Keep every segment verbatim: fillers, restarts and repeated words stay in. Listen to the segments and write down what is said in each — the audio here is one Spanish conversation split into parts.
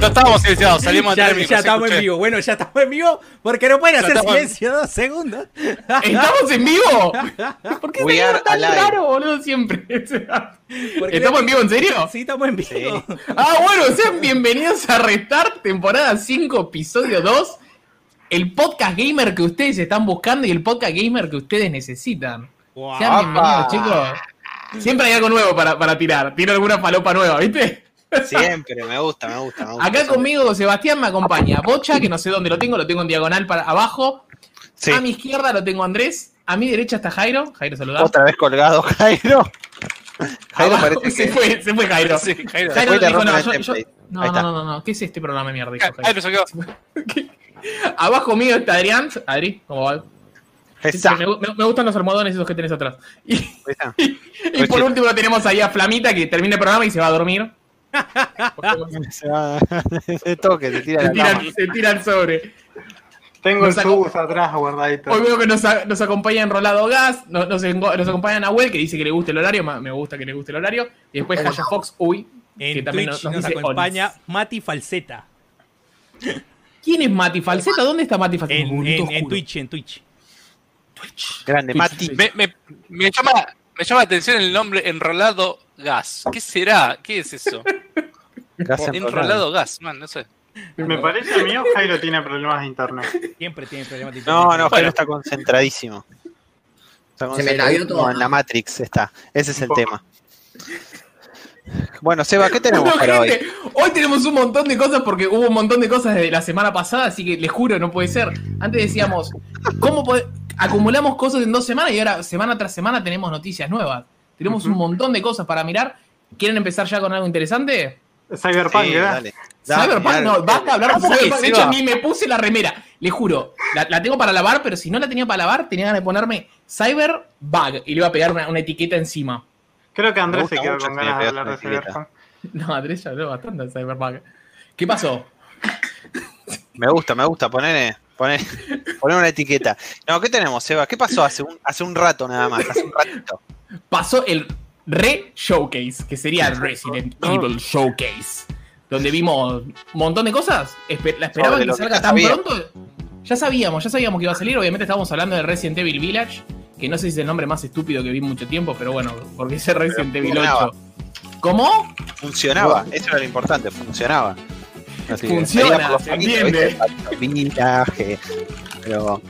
No estábamos silenciados, salimos ya, ya estamos en vivo, bueno, ya estamos en vivo. Porque no pueden ya hacer silencio en... dos segundos. ¿Estamos en vivo? ¿Por qué se tan alive. Raro, boludo, siempre? ¿Estamos en vivo, en serio? Sí, estamos en vivo, sí. Ah, bueno, sean bienvenidos a Restart, temporada cinco, episodio dos. El podcast gamer que ustedes están buscando y el podcast gamer que ustedes necesitan. Wow. Sean bienvenidos, chicos. Siempre hay algo nuevo para, para tirar. Tiro alguna palopa nueva, ¿viste? Siempre, me gusta, me gusta, me gusta. Acá conmigo Sebastián me acompaña. Bocha, que no sé dónde lo tengo, lo tengo en diagonal para abajo. Sí. A mi izquierda lo tengo Andrés. A mi derecha está Jairo. Jairo, saludá. Otra vez colgado, Jairo. Jairo abajo, parece que... Se fue, se fue Jairo. Sí, Jairo. Jairo fue dijo, no, yo, yo... No, no, no, no, no. ¿Qué es este programa de mierda? Dijo, Jairo. Jairo se quedó. Abajo mío está Adrián. Adri, ¿cómo va? Me, me, me gustan los almohadones esos que tenés atrás. Y, y, y por último lo tenemos ahí a Flamita, que termina el programa y se va a dormir. Se va, se toque, se tira, se tira, se tira el sobre. Tengo nos el subus atrás guardadito. Hoy veo que nos, a, nos acompaña Enrolado Gas, nos, nos, nos acompaña Nahuel, que dice que le gusta el horario. Me gusta que le guste el horario. Y después Haya Fox, uy, en que también Twitch nos, nos, nos acompaña Olis. Mati Falseta. ¿Quién es Mati Falseta? ¿Dónde está Mati Falseta? En, en, en Twitch, en Twitch. Twitch. Grande, Twitch, Mati. Me, me, me, llama, me llama la atención el nombre Enrolado Gas. ¿Qué será? ¿Qué es eso? Gas enrolado gas, man, no sé. Me parece a mí o Jairo tiene problemas internos. Siempre tiene problemas internos. No, no, Jairo bueno. está concentradísimo. Está concentradísimo. Se me la vio todo. En la Matrix está. Ese es el tema. Bueno, Seba, ¿qué tenemos no, para gente, hoy? Hoy tenemos un montón de cosas porque hubo un montón de cosas desde la semana pasada, así que les juro, no puede ser. Antes decíamos, ¿cómo pod- acumulamos cosas en dos semanas y ahora semana tras semana tenemos noticias nuevas? Tenemos uh-huh. un montón de cosas para mirar. ¿Quieren empezar ya con algo interesante? Cyberpunk, sí, ¿verdad? Dale, dale, Cyberpunk, dale, no, dale, basta dale, hablar de Cyberpunk. De hecho, ni me puse la remera, les juro. La, la tengo para lavar, pero si no la tenía para lavar, tenía ganas de ponerme Cyberbug y le iba a pegar una, una etiqueta encima. Creo que Andrés se quedó con ganas de hablar de Cyberpunk. No, Andrés ya habló bastante de Cyberpunk. ¿Qué pasó? Me gusta, me gusta, poner poner una etiqueta. No, ¿qué tenemos, Eva? ¿Qué pasó hace un, hace un rato nada más? Hace un ratito. Pasó el Re-Showcase, que sería Resident Evil Showcase, donde vimos un montón de cosas. Espe- la esperaban que salga tan pronto. Ya sabíamos, ya sabíamos que iba a salir. Obviamente estábamos hablando de Resident Evil Village, que no sé si es el nombre más estúpido que vi mucho tiempo, pero bueno, porque es Resident Evil ocho. ¿Cómo? Funcionaba, eso era lo importante, funcionaba. Así funciona, se entiende. Village. Pero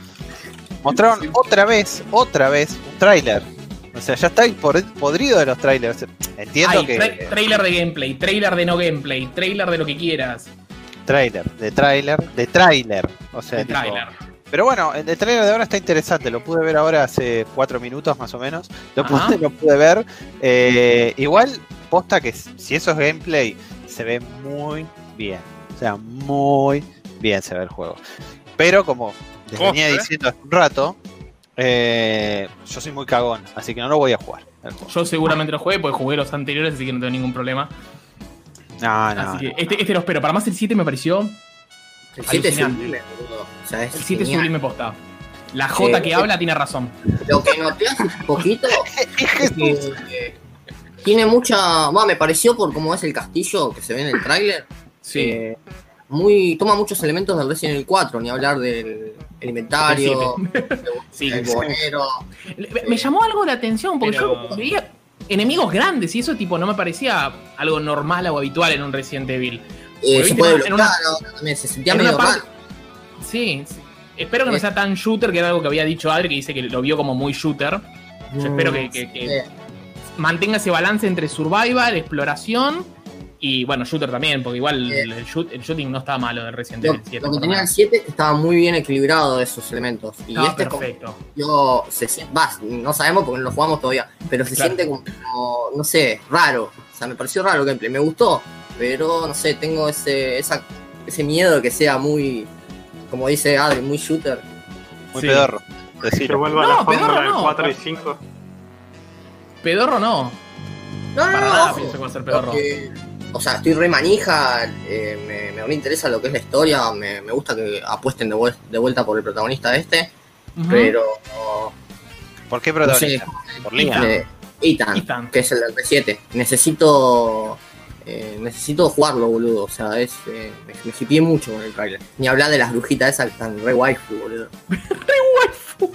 mostraron sí. otra vez, otra vez, un tráiler. O sea, ya está podrido de los trailers. Entiendo Ay, que... Tra- trailer de gameplay, trailer de no gameplay, trailer de lo que quieras. Trailer, de trailer, de trailer. O sea, de tipo... trailer. Pero bueno, el de trailer de ahora está interesante. Lo pude ver ahora hace cuatro minutos más o menos. Lo, pude, lo pude ver. Eh, igual, posta que si eso es gameplay, se ve muy bien. O sea, muy bien se ve el juego. Pero como les venía ¿eh? diciendo hace un rato... Eh, yo soy muy cagón, así que no lo voy a jugar. Yo seguramente lo jugué porque jugué los anteriores, así que no tengo ningún problema. No, no. Así que no, este, no. este lo espero. Para más el siete me pareció. El siete es sublime, boludo. O sea, es el siete es sublime posta. La J eh, que eh, habla tiene razón. Lo que noté hace un poquito es que tiene mucha. Bueno, me pareció por cómo es el castillo que se ve en el tráiler. Sí. Eh, Muy, toma muchos elementos del Resident Evil cuatro, ni hablar del el inventario, sí, el bonero. Me, me llamó algo la atención, porque pero... yo veía enemigos grandes y eso tipo no me parecía algo normal o habitual en un Resident Evil. Eh, se puede bloquear, en una, no, también se sentía medio parte... sí, sí, espero que eh. no sea tan shooter, que era algo que había dicho Adri, que dice que lo vio como muy shooter. Yo mm, espero que, que, que eh. mantenga ese balance entre survival, exploración... Y bueno, shooter también, porque igual eh, el, shoot, el shooting no estaba malo del Resident Evil siete. Lo que tenía el siete es que estaba muy bien equilibrado esos elementos. Y no, este perfecto. Yo, se, bah, no sabemos porque no lo jugamos todavía, pero se claro. siente como, no sé, raro. O sea, me pareció raro el gameplay, me gustó, pero no sé, tengo ese esa, ese miedo de que sea muy, como dice Adri, muy shooter. Muy sí. pedorro. Que vuelva no, a la fórmula del no. cuatro y cinco. Pedorro no. No, no, Para no, nada ojo, pienso que va a ser pedorro. Porque... O sea, estoy re manija, eh, me, me interesa lo que es la historia, me, me gusta que apuesten de, vuel- de vuelta por el protagonista este, uh-huh. pero... Oh, ¿por qué protagonista? No sé, por Lina. Ethan, Ethan, que es el del P siete. Necesito, eh, necesito jugarlo, boludo. O sea, es, eh, me, me hipié mucho con el trailer. Ni hablar de las brujitas esas que están re waifu, boludo. Re waifu.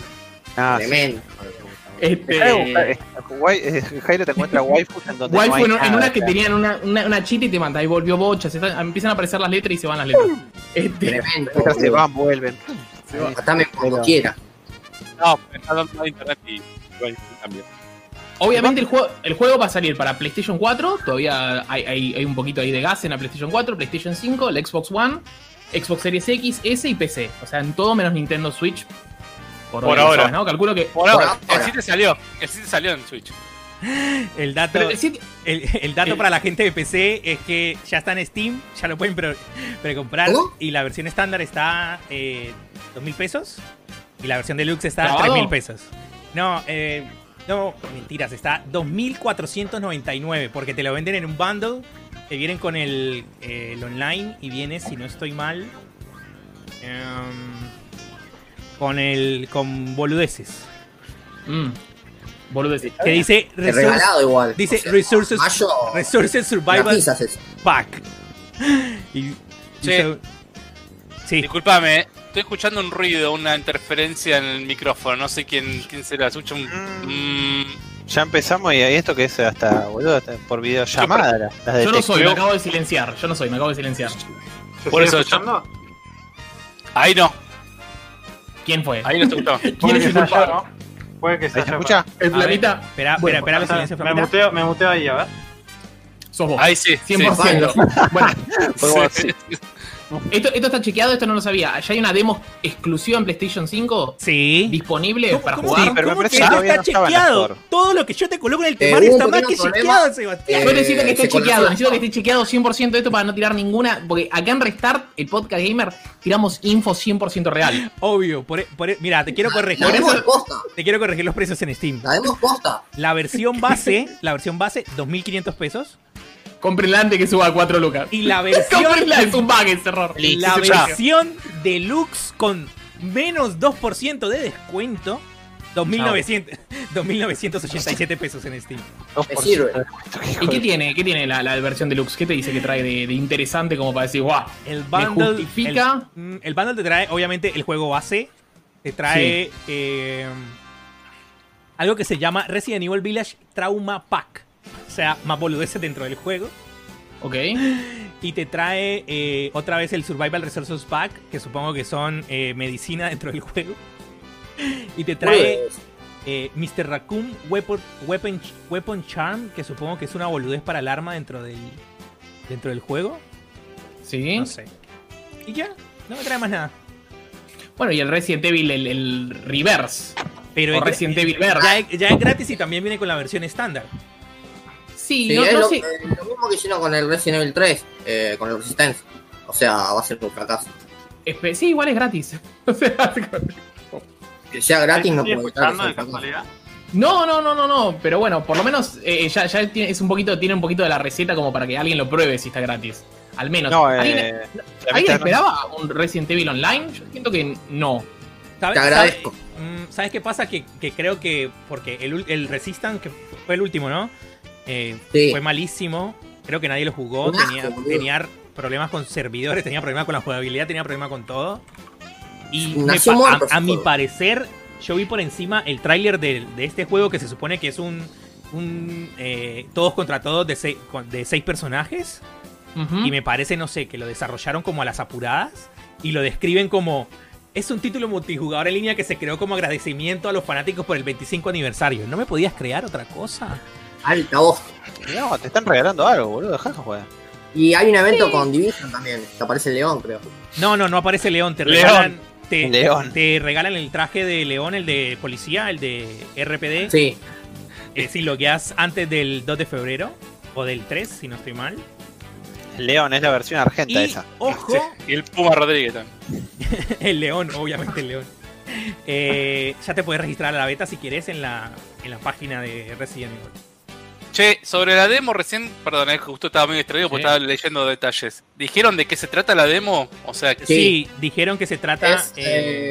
Ah, tremendo. Sí. Este... Jairo te encuentra waifu en donde waifu no hay en, nada, en una que claro. Tenían una, una, una chita y te manda y volvió bocha, se está, empiezan a aparecer las letras y se van las letras. Este... Tremendo, se van, vuelven. Se van. Matame como quiera. No, está dando internet y igual cambio. Obviamente el juego, el juego va a salir para PlayStation cuatro, todavía hay, hay, hay un poquito ahí de gas en la PlayStation cuatro, PlayStation cinco, el Xbox One, Xbox Series X, S y P C. O sea, en todo menos Nintendo Switch. Por, por ahora, sabes, ¿no? Calculo que por ahora. Por ahora. El siete salió, el siete salió en Switch. El dato, el, siete, el, el dato el, para la gente de P C es que ya está en Steam, ya lo pueden pre, precomprar ¿oh? Y la versión estándar está eh, dos mil pesos y la versión deluxe está ¿trabado? tres mil pesos. No, eh, no, mentiras, está dos mil cuatrocientos noventa y nueve porque te lo venden en un bundle, te vienen con el, eh, el online y viene, si no estoy mal... Um, Con el. con boludeces. Mm. Boludeces. Que dice. Resource, regalado igual. Dice o sea, Resources. Resources Survival Pack. Y, sí. Y so, sí. Disculpame, estoy escuchando un ruido, una interferencia en el micrófono. No sé quién, quién será. Escucha un. Mm. Ya empezamos y hay esto que es hasta. Boludo, hasta por videollamada. Yo, las, las yo no soy, me acabo de silenciar. Yo no soy, me acabo de silenciar. ¿Por eso escuchando? Ahí no. ¿Quién fue? Ahí no escuchó. ¿Quién es el ¿no? Puede que se haya escucha. El planeta. Espera, espera, espera el silencio, me muteo, me muteo ahí, a ver. Sos vos. Ahí sí, cien por ciento. Sí. Bueno, sí. Esto, esto está chequeado, esto no lo sabía. ¿Ya hay una demo exclusiva en PlayStation cinco? Sí. ¿Disponible para cómo, jugar? Sí, pero me parece que todavía no estaba en el store. Todo lo que yo te coloco en el temario eh, está más que chequeado, Sebastián. Yo necesito que esté chequeado, necesito que esté chequeado cien por ciento de esto para no tirar ninguna. Porque acá en Restart, el Podcast Gamer, tiramos info cien por ciento real. Obvio. Por, por, mira, te quiero corregir. La, la te quiero corregir los precios en Steam. La demo costa. La versión base, la versión base, dos mil quinientos pesos. Comprenla antes que suba a cuatro lucas. Y la versión... es un bug ese error. La versión deluxe con menos dos por ciento de descuento. dos mil novecientos ochenta y siete pesos en Steam. Me sirve. ¿Y qué tiene, qué tiene la, la versión deluxe? ¿Qué te dice que trae de, de interesante como para decir, guau, el bundle, me justifica? El, el bundle te trae, obviamente, el juego base. Te trae sí. eh, algo que se llama Resident Evil Village Trauma Pack. O sea, más boludeces dentro del juego. Ok. Y te trae eh, otra vez el Survival Resources Pack, que supongo que son eh, medicina dentro del juego. Y te trae eh, mister Raccoon Weapon, Weapon, Weapon Charm, que supongo que es una boludez para el arma dentro del, dentro del juego. Sí. No sé. Y ya, no me trae más nada. Bueno, y el Resident Evil, el, el Reverse. Pero o el, Resident Evil Reverse. Ya, ya es gratis y también viene con la versión estándar. Sí, sí, no, es no, lo, sí. Eh, lo mismo que hicieron con el Resident Evil tres, eh, con el Resistance. O sea, va a ser un fracaso. Espe sí, igual es gratis. O sea, que sea gratis no puede estar. No, no, no, no, no. Pero bueno, por lo menos eh, ya, ya tiene, es un poquito, tiene un poquito de la receta como para que alguien lo pruebe si está gratis. Al menos. No, eh, ¿Alguien, ¿alguien esperaba no. un Resident Evil Online? Yo siento que no. ¿Sabes? Te agradezco. ¿Sabes, ¿sabes qué pasa? Que, que creo que... Porque el, el Resistance, que fue el último, ¿no? Eh, sí. Fue malísimo, creo que nadie lo jugó, asco, tenía, tenía problemas con servidores, tenía problemas con la jugabilidad, tenía problemas con todo. Y me, a, a mi parecer, yo vi por encima el tráiler de, de este juego que se supone que es un, un eh, todos contra todos de, se, de seis personajes. Uh-huh. Y me parece, no sé, que lo desarrollaron como a las apuradas y lo describen como... Es un título multijugador en línea que se creó como agradecimiento a los fanáticos por el veinticinco aniversario. ¿No me podías crear otra cosa? Alta voz. No, te están regalando algo, boludo. Dejá de jugar. Y hay un evento sí. con Division también. Te aparece el león, creo. No, no, no aparece león. Te regalan, león. Te, león. Te regalan el traje de león, el de policía, el de R P D. Sí. Eh, si lo guías antes del dos de febrero. O del tres, si no estoy mal. El león es la versión argenta y, esa. Ojo. Sí. Y el Puma Rodríguez también. El león, obviamente el león. Eh, ya te puedes registrar a la beta si quieres en la, en la página de Resident Evil. Che, sobre la demo recién, perdón, justo estaba muy distraído porque sí. estaba leyendo detalles. ¿Dijeron de qué se trata la demo? O sea, que sí, sí dijeron que se trata... Es, eh...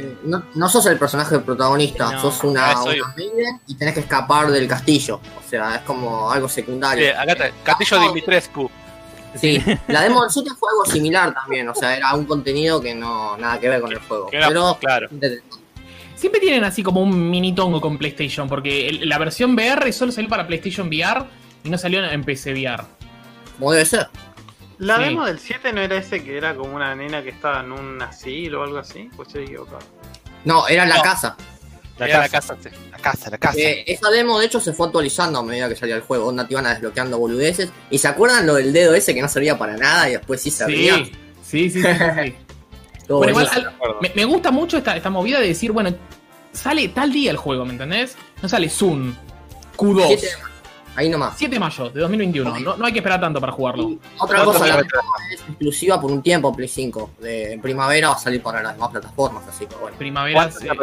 Eh, no, no sos el personaje protagonista, no, sos una, una minion y tenés que escapar del castillo. O sea, es como algo secundario. Sí, acá está, castillo de Dimitrescu. Sí, la demo del siete fue algo similar también, o sea, era un contenido que no nada que ver con el juego. Era, pero claro. Siempre tienen así como un mini tongo con PlayStation, porque el, la versión V R solo salió para PlayStation V R y no salió en P C V R. Puede ser. La sí. demo del siete no era ese que era como una nena que estaba en un asilo o algo así, pues estoy equivocado. No, era en la no. casa. La casa. la casa, la casa, la casa. Eh, esa demo de hecho se fue actualizando a medida que salía el juego. Onda, te iban a desbloqueando boludeces. ¿Y se acuerdan lo del dedo ese que no servía para nada y después sí servía? Sí, sí, sí. sí, sí. Bueno, igual, al, me, me gusta mucho esta, esta movida de decir, bueno, sale tal día el juego, ¿me entendés? No sale Zoom, Q dos. siete de mayo. Ahí nomás. siete de mayo de dos mil veintiuno. Okay. No, no hay que esperar tanto para jugarlo. Y otra cosa, la es exclusiva por un tiempo Play cinco. De primavera va a salir para las demás plataformas, así que bueno. Primavera se, eh,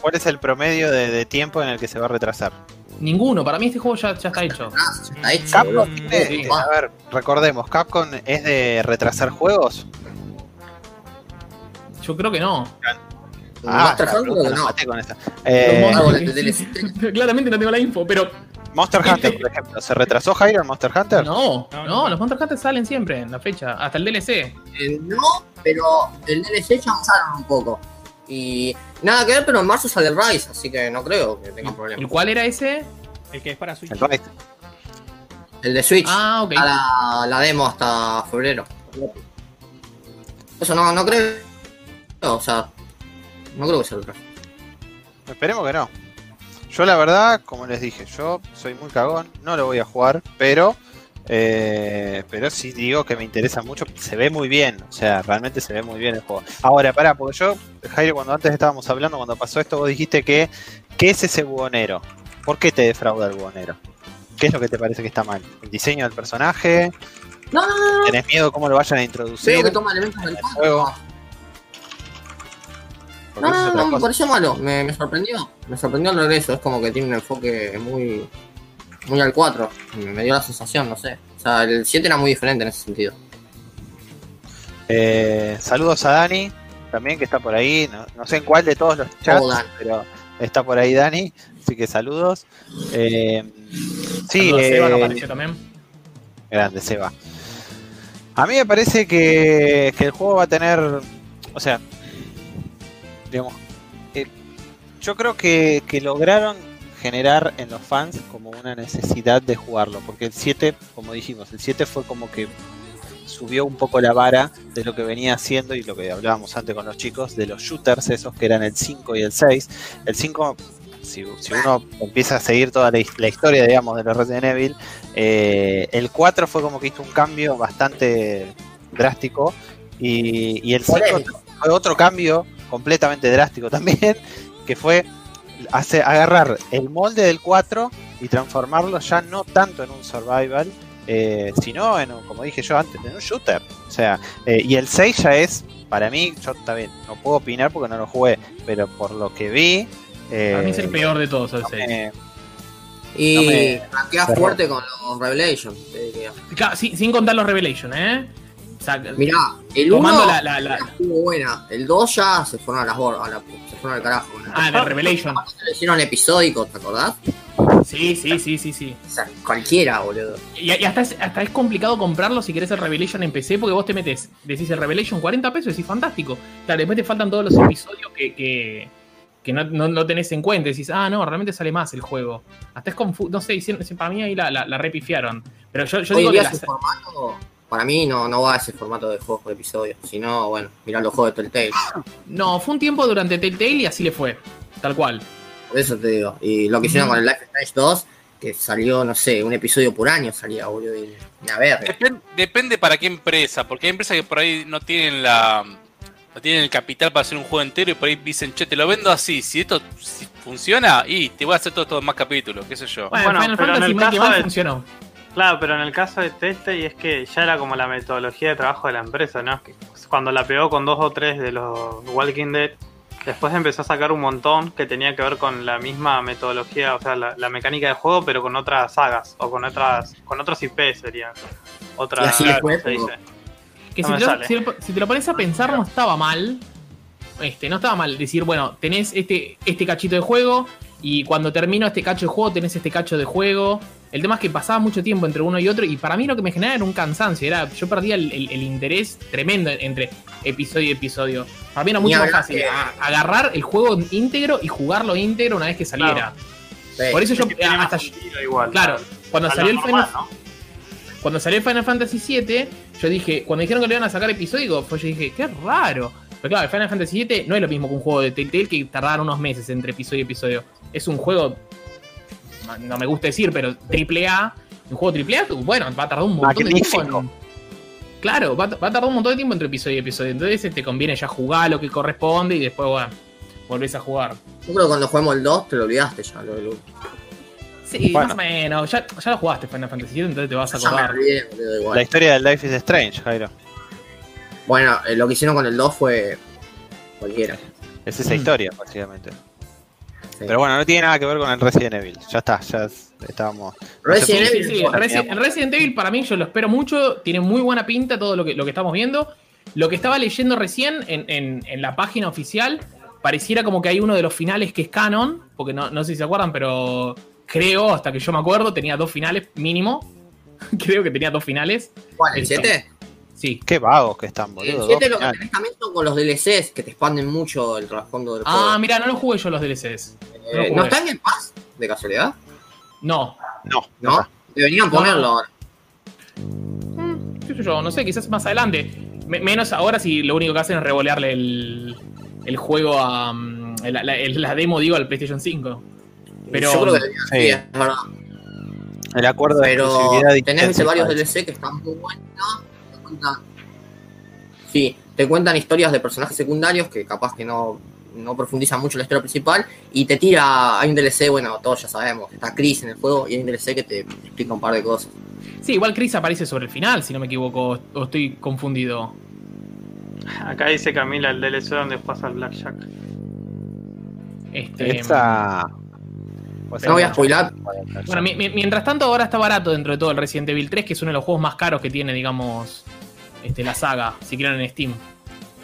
¿Cuál es el promedio de, de tiempo en el que se va a retrasar? Ninguno. Para mí este juego ya, ya está hecho. Ya está hecho. Capcom tiene, sí, sí. A ver, recordemos, ¿Capcom es de retrasar juegos? Yo creo que no. Ah, claramente no tengo la info, pero... Monster Hunter, por ejemplo, ¿se retrasó Jairo en Monster Hunter? No, no, los Monster Hunter salen siempre en la fecha, hasta el D L C. Eh, no, pero el D L C ya avanzaron un poco. Y nada que ver, pero en marzo sale el Rise, así que no creo que tenga problemas. ¿El cuál era ese? El que es para Switch. El, Rise. el de Switch. Ah, ok. A la, la demo hasta febrero. Eso no, no creo. No, o sea, no creo que sea el Rise. Esperemos que no. Yo la verdad, como les dije, yo soy muy cagón, no lo voy a jugar, pero eh, pero sí digo que me interesa mucho, se ve muy bien, o sea, realmente se ve muy bien el juego. Ahora, pará, porque yo, Jairo, cuando antes estábamos hablando, cuando pasó esto, vos dijiste que, ¿qué es ese buhonero? ¿Por qué te defrauda el buhonero? ¿Qué es lo que te parece que está mal? ¿El diseño del personaje? No, no, no, no. ¿Tenés miedo cómo lo vayan a introducir? Creo que toma elementos del juego. No, no, no, me pareció malo, me, me sorprendió, me sorprendió el regreso, es como que tiene un enfoque muy muy al cuatro, me dio la sensación, no sé, o sea, el siete era muy diferente en ese sentido. Eh, saludos a Dani, también que está por ahí, no, no sé en cuál de todos los chats, oh, pero está por ahí Dani, así que saludos. Eh, sí, saludos eh, Seba, que apareció también. Grande Seba. A mí me parece que, que el juego va a tener, o sea... Digamos, eh, yo creo que, que lograron generar en los fans como una necesidad de jugarlo, porque el siete, como dijimos, el siete fue como que subió un poco la vara de lo que venía haciendo y lo que hablábamos antes con los chicos, de los shooters esos que eran el cinco y el seis. El cinco, si, si uno empieza a seguir toda la, la historia, digamos, de los Resident Evil, eh, el cuatro fue como que hizo un cambio bastante drástico y, y el cinco fue otro cambio completamente drástico también, que fue hacer, agarrar el molde del cuatro y transformarlo ya no tanto en un survival, eh, sino en un, como dije yo antes, en un shooter. O sea, eh, y el seis ya es, para mí, yo también no puedo opinar porque no lo jugué, pero por lo que vi... Eh, a mí es el peor de todos el no seis. Me, y no me... ranquea fuerte con los Revelations. Sin, sin contar los Revelations, ¿eh? O sea, mirá, el uno la, la, la... estuvo buena, el dos ya se fueron a las bordas, la, se fueron al carajo. Ah, en el Revelation. Se lo hicieron episódico, ¿te acordás? Sí, sí, sí, sí, sí. O sea, cualquiera, boludo. Y, y hasta, es, hasta es complicado comprarlo si querés el Revelation en P C, porque vos te metés, decís el Revelation cuarenta pesos, decís fantástico. Claro, después te faltan todos los episodios que, que, que no, no, no tenés en cuenta, decís, ah, no, realmente sale más el juego. Hasta es confuso, no sé, para mí ahí la, la, la repifiaron. Pero yo, yo digo que la... formato... Para mí no, no va a ese formato de juegos por episodios, sino, bueno, mirá los juegos de Telltale. No, fue un tiempo durante Telltale y así le fue, tal cual. Por eso te digo, y lo que hicieron mm. con el Life is Strange dos, que salió, no sé, un episodio por año salía, boludo, y a ver. Depende, depende para qué empresa, porque hay empresas que por ahí no tienen la no tienen el capital para hacer un juego entero y por ahí dicen, che, te lo vendo así, si esto si funciona, y te voy a hacer todos todo más capítulos, qué sé yo. Bueno, bueno Final Fantasy Seven de... funcionó. Claro, pero en el caso de Telltale es que ya era como la metodología de trabajo de la empresa, ¿no? Que cuando la pegó con dos o tres de los Walking Dead, después empezó a sacar un montón que tenía que ver con la misma metodología, o sea, la, la mecánica de juego, pero con otras sagas, o con otras con otros I P sería. Otra, así claro, se dice. Que no si, te lo, si, lo, si te lo pones a pensar no estaba mal, este, no estaba mal decir, bueno, tenés este, este cachito de juego, Y cuando termino este cacho de juego, tenés este cacho de juego. El tema es que pasaba mucho tiempo entre uno y otro, y para mí lo que me generaba era un cansancio. Era, yo perdía el, el, el interés tremendo entre episodio y episodio. Para mí era mucho más fácil que... a, agarrar el juego íntegro y jugarlo íntegro una vez que saliera. Claro. Sí. Por eso es yo... Hasta yo igual, claro, cuando salió, el normal, Final, ¿no? cuando salió el Final Fantasy siete, yo dije... Cuando dijeron que le iban a sacar episodio, pues yo dije, qué raro. Pero claro, el Final Fantasy siete no es lo mismo que un juego de Telltale que tardaron unos meses entre episodio y episodio. Es un juego... No me gusta decir, pero triple A. Un juego triple A, bueno, va a tardar un montón Magnífico. de tiempo. En... Claro, va a, va a tardar un montón de tiempo entre episodio y episodio. Entonces te este, conviene ya jugar lo que corresponde y después, bueno, volvés a jugar. Yo creo que cuando jugamos el dos te lo olvidaste ya. Lo, lo... Sí, bueno. Más o menos. Ya, ya lo jugaste Final Fantasy siete, entonces te vas a acordar. La historia del Life is Strange, Jairo. Bueno, eh, lo que hicieron con el dos fue cualquiera. Es esa mm. historia, básicamente. Sí. Pero bueno, no tiene nada que ver con el Resident Evil. Ya está, ya estábamos... Resident no sé, Evil, sí, sí. Resi- en Resident Evil para mí yo lo espero mucho. Tiene muy buena pinta todo lo que, lo que estamos viendo. Lo que estaba leyendo recién en, en, en la página oficial, pareciera como que hay uno de los finales que es canon. Porque no, no sé si se acuerdan, pero creo, hasta que yo me acuerdo, tenía dos finales mínimo. Creo que tenía dos finales. ¿Cuál, el siete? Sí. Qué vagos que están, boludo. El siete lo que tenés también son con los D L Cs, que te expanden mucho el trasfondo del juego. Ah, mirá, no lo jugué yo los D L Cs. Eh, no, lo ¿No está en Game Pass, de casualidad? No. No. ¿No? Deberían ponerlo ahora. Mm, qué sé yo, no sé, quizás más adelante. Me- menos ahora si lo único que hacen es revolearle el, el juego a... Um, la, la, la demo, digo, al PlayStation cinco. Pero, yo creo que deberían, sí, es verdad. El acuerdo de exclusividad. Pero tenés varios D L C que están muy buenos. Sí, te cuentan historias de personajes secundarios que capaz que no, no profundizan mucho la historia principal. Y te tira, hay un D L C, bueno, todos ya sabemos, está Chris en el juego. Y hay un D L C que te explica un par de cosas. Sí, igual Chris aparece sobre el final, si no me equivoco, o estoy confundido. Acá dice Camila el D L C donde pasa el Blackjack. Este... Esta... Pues no voy a spoilar. Bueno, mientras tanto ahora está barato dentro de todo el Resident Evil tres, que es uno de los juegos más caros que tiene, digamos, este, la saga, si quieren en Steam.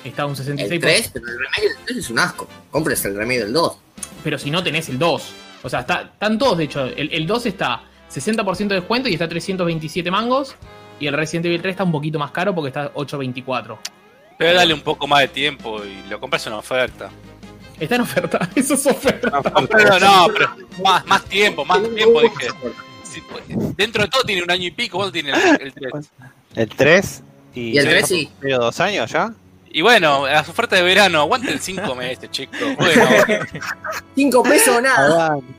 Está un sesenta y seis por ciento. El tres, pero el remake del tres es un asco. Compres el remake del dos. Pero si no tenés el dos. O sea, está, están todos, de hecho. El, el dos está sesenta por ciento de descuento y está trescientos veintisiete mangos. Y el Resident Evil tres está un poquito más caro porque está ochocientos veinticuatro. Pero dale un poco más de tiempo y lo compras en una oferta. Está en oferta, eso es oferta. No, pero no, pero más, más tiempo, más tiempo, dije. Sí, pues, dentro de todo tiene un año y pico, ¿cuánto tiene el tres? El tres y, ¿Y el tres sí. Pero dos años ya. Y bueno, las ofertas de verano, aguanten cinco meses, chicos. Bueno. Cinco pesos o nada. Aguante.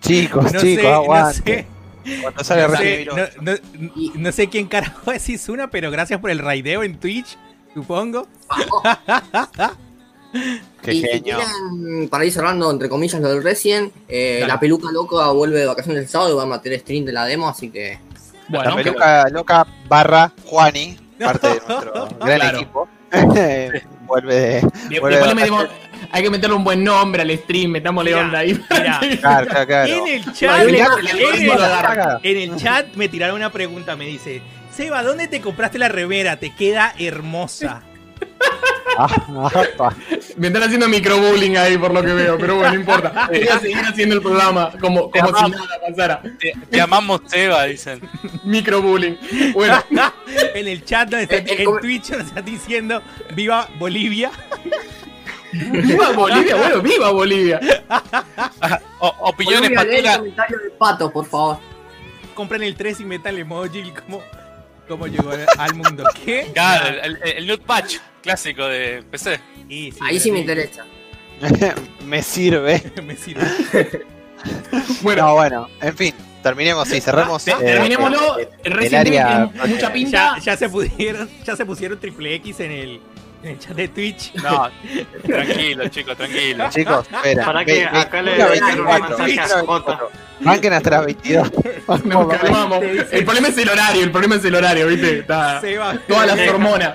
Chicos, no chicos, sé, aguante. No sé, cuando sale no, sé, no, no, no sé quién carajo es Izuna, pero gracias por el raideo en Twitch, supongo. Qué y genio. Tienen, para ir cerrando entre comillas lo del Resident, eh, la peluca loca vuelve de vacaciones el sábado y va a meter stream de la demo, así que bueno, la peluca pero... loca barra Juani, parte de nuestro gran claro. equipo. vuelve, de, vuelve de metemos, hay que meterle un buen nombre al stream, metámosle mirá, onda ahí. Claro, claro, claro. En el chat, no, mirá, me, en, el, en el chat me tiraron una pregunta, me dice, Seba, ¿dónde te compraste la remera? Te queda hermosa. Me están haciendo microbullying ahí por lo que veo, pero bueno, no importa. Voy a seguir haciendo el programa como, como si nada pasara. Te, te amamos, Seba, dicen. Microbullying. Bueno, en el chat, no está, el, el, en Twitch nos están diciendo viva Bolivia. Viva Bolivia, bueno, viva Bolivia. O, opiniones Bolivia, el comentario de Pato, por favor. Compren el tres y metan el emoji como, como llegó al mundo. ¿Qué? Claro, el, el, el loot patch. Clásico de P C. Sí, sí, ahí sí me interesa. Me sirve. Me sirve. Bueno, no, bueno, en fin, terminemos y cerremos. Ah, eh, terminémoslo. Eh, el, el área. Tiene mucha pinta. Ya, ya se pusieron, ya se pusieron triple X en el, en el chat de Twitch. No, tranquilo, chicos, tranquilo. Chicos, espera. Para que ve, acá ve, le den una mensaje a Jota. Banquen hasta las veintidós. Nos calmamos. El problema es el horario, el problema es el horario, ¿viste? Está, se va, todas las se hormonas.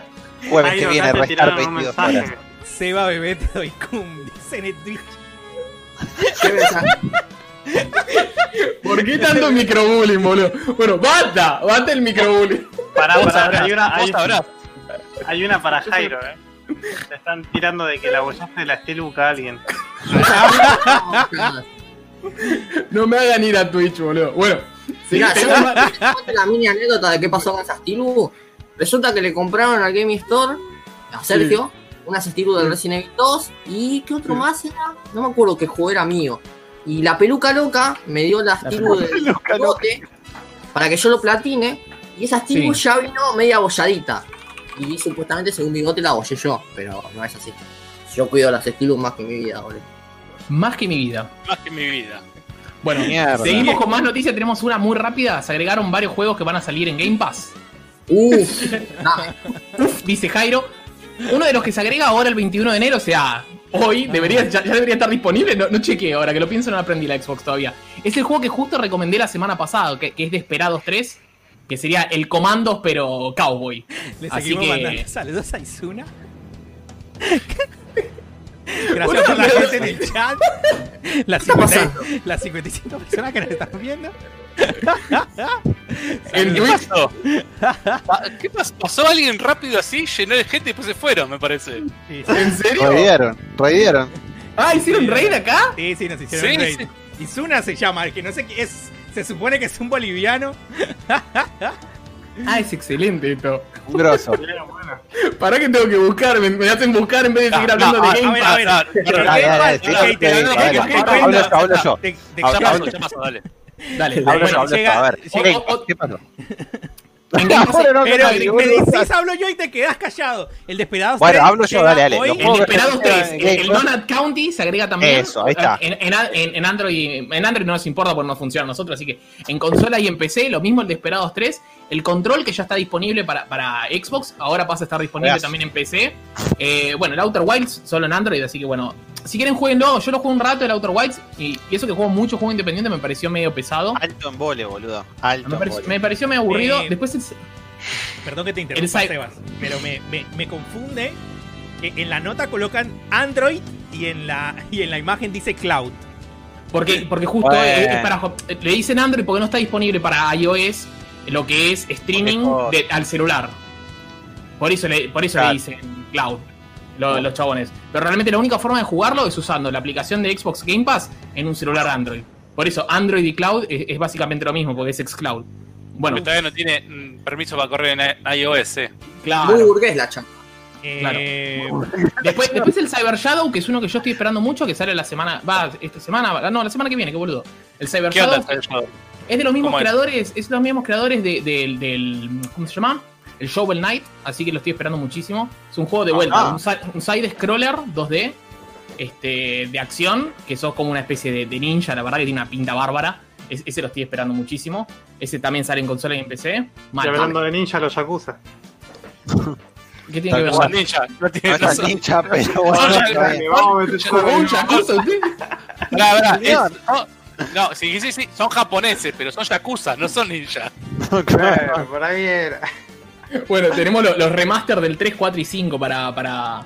Jueves ahí que viene a restar veintidós horas. Seba bebé te doy cum, dicen en Twitch. ¿Por qué tanto microbullying, boludo? Bueno, basta, basta el microbullying. Para, para, hay una, hay, hay una para Jairo, eh. Te están tirando de que la bollaste de la esteluca a alguien. No me hagan ir a Twitch, boludo. Bueno, mirá, yo me la mini anécdota de qué pasó con esas Tilu. Resulta que le compraron al Game Store a Sergio sí. unas Tilu del Resident Evil dos y ¿qué otro sí. más era? No me acuerdo qué juego era mío. Y la peluca loca me dio las la Tilu del bote para que yo lo platine. Y esas Tilu sí. ya vino media bolladita. Y supuestamente según bigote la bollé yo, pero no es así. Yo cuido las Tilu más que mi vida, boludo. Más que mi vida. Más que mi vida. Bueno, mierda. Seguimos con más noticias, tenemos una muy rápida. Se agregaron varios juegos que van a salir en Game Pass. Uf, nah. Uf, dice Jairo. Uno de los que se agrega ahora el veintiuno de enero, o sea, hoy debería, ya, ya debería estar disponible. No, no chequeé ahora, que lo pienso, no aprendí la Xbox todavía. Es el juego que justo recomendé la semana pasada, que, que es Desperados tres, que sería el Comandos, pero cowboy. Le así que... Saludos a Izuna. Gracias bueno, por la gente pero... en el chat. Las, las cincuenta y cinco personas que nos están viendo. ¿Qué pasó? ¿Qué pasó? Pasó alguien rápido así, llenó de gente y después se fueron, me parece. Sí, sí. ¿En serio? Raidieron, raidieron. Ah, ¿hicieron raid acá? Sí, sí, nos hicieron sí, raid. Sí. Izuna se llama, el que no sé qué es. Se supone que es un boliviano. Ah, es excelente esto. Grosso. Pará que tengo que buscar, me, me hacen buscar en vez de no, seguir hablando no, de Game Pass. A ver, a ver, hablo yo. Ya pasó, dale. Dale, hablo yo, hablo yo, a ver. ¿Qué pasó? Pero me decís hablo yo y te quedás callado. El Desperados tres. Bueno, hablo yo, dale, dale. El Desperados tres, el Donut County se agrega también. Eso, ahí está. En Android no nos importa porque no funciona a nosotros, así que en consola y en P C, lo mismo el Desperados tres. El Control, que ya está disponible para, para Xbox, ahora pasa a estar disponible Gracias. también en P C. Eh, bueno, el Outer Wilds solo en Android, así que bueno, si quieren jueguenlo. Yo lo juego un rato, el Outer Wilds, y, y eso que juego mucho juego independiente me pareció medio pesado. Alto en vole, boludo. Alto me, pareció, en vole. me pareció medio aburrido. Eh, Después el, Perdón que te interrumpa, Sebas, pero me, me, me confunde. En la nota colocan Android y en la, y en la imagen dice Cloud. Porque, porque justo bueno. es, es para, le dicen Android porque no está disponible para iOS. Lo que es streaming de, al celular. Por eso le, por eso claro. le dicen Cloud lo, los chabones. Pero realmente la única forma de jugarlo es usando la aplicación de Xbox Game Pass en un celular Android. Por eso Android y Cloud es, es básicamente lo mismo, porque es xCloud. Bueno, pero todavía no tiene permiso para correr en iOS. Eh. Claro. Muy burgués la chapa. Claro. Eh... Después, después el Cyber Shadow, que es uno que yo estoy esperando mucho, que sale la semana. Va, esta semana. No, la semana que viene, qué boludo. El Cyber ¿Qué Shadow. Onda, Cyber Shadow? Es de los mismos creadores, es? es de los mismos creadores de, de, de, del. ¿Cómo se llama? El Shovel Knight, así que lo estoy esperando muchísimo. Es un juego de vuelta, un, un side scroller dos D, este, de acción, que sos como una especie de, de ninja, la verdad que tiene una pinta bárbara. Es, ese lo estoy esperando muchísimo. Ese también sale en consola y en P C. Mal, hablando de ninja, los Yakuza. ¿Qué tiene que ver con ninja? No tiene que ver con ninja, pero bueno. Yakuza, No, sí, sí, sí, son japoneses, pero son yakuza, no son ninja. Claro, por ahí era. Bueno, tenemos los, los remaster del tres, cuatro y cinco para, para,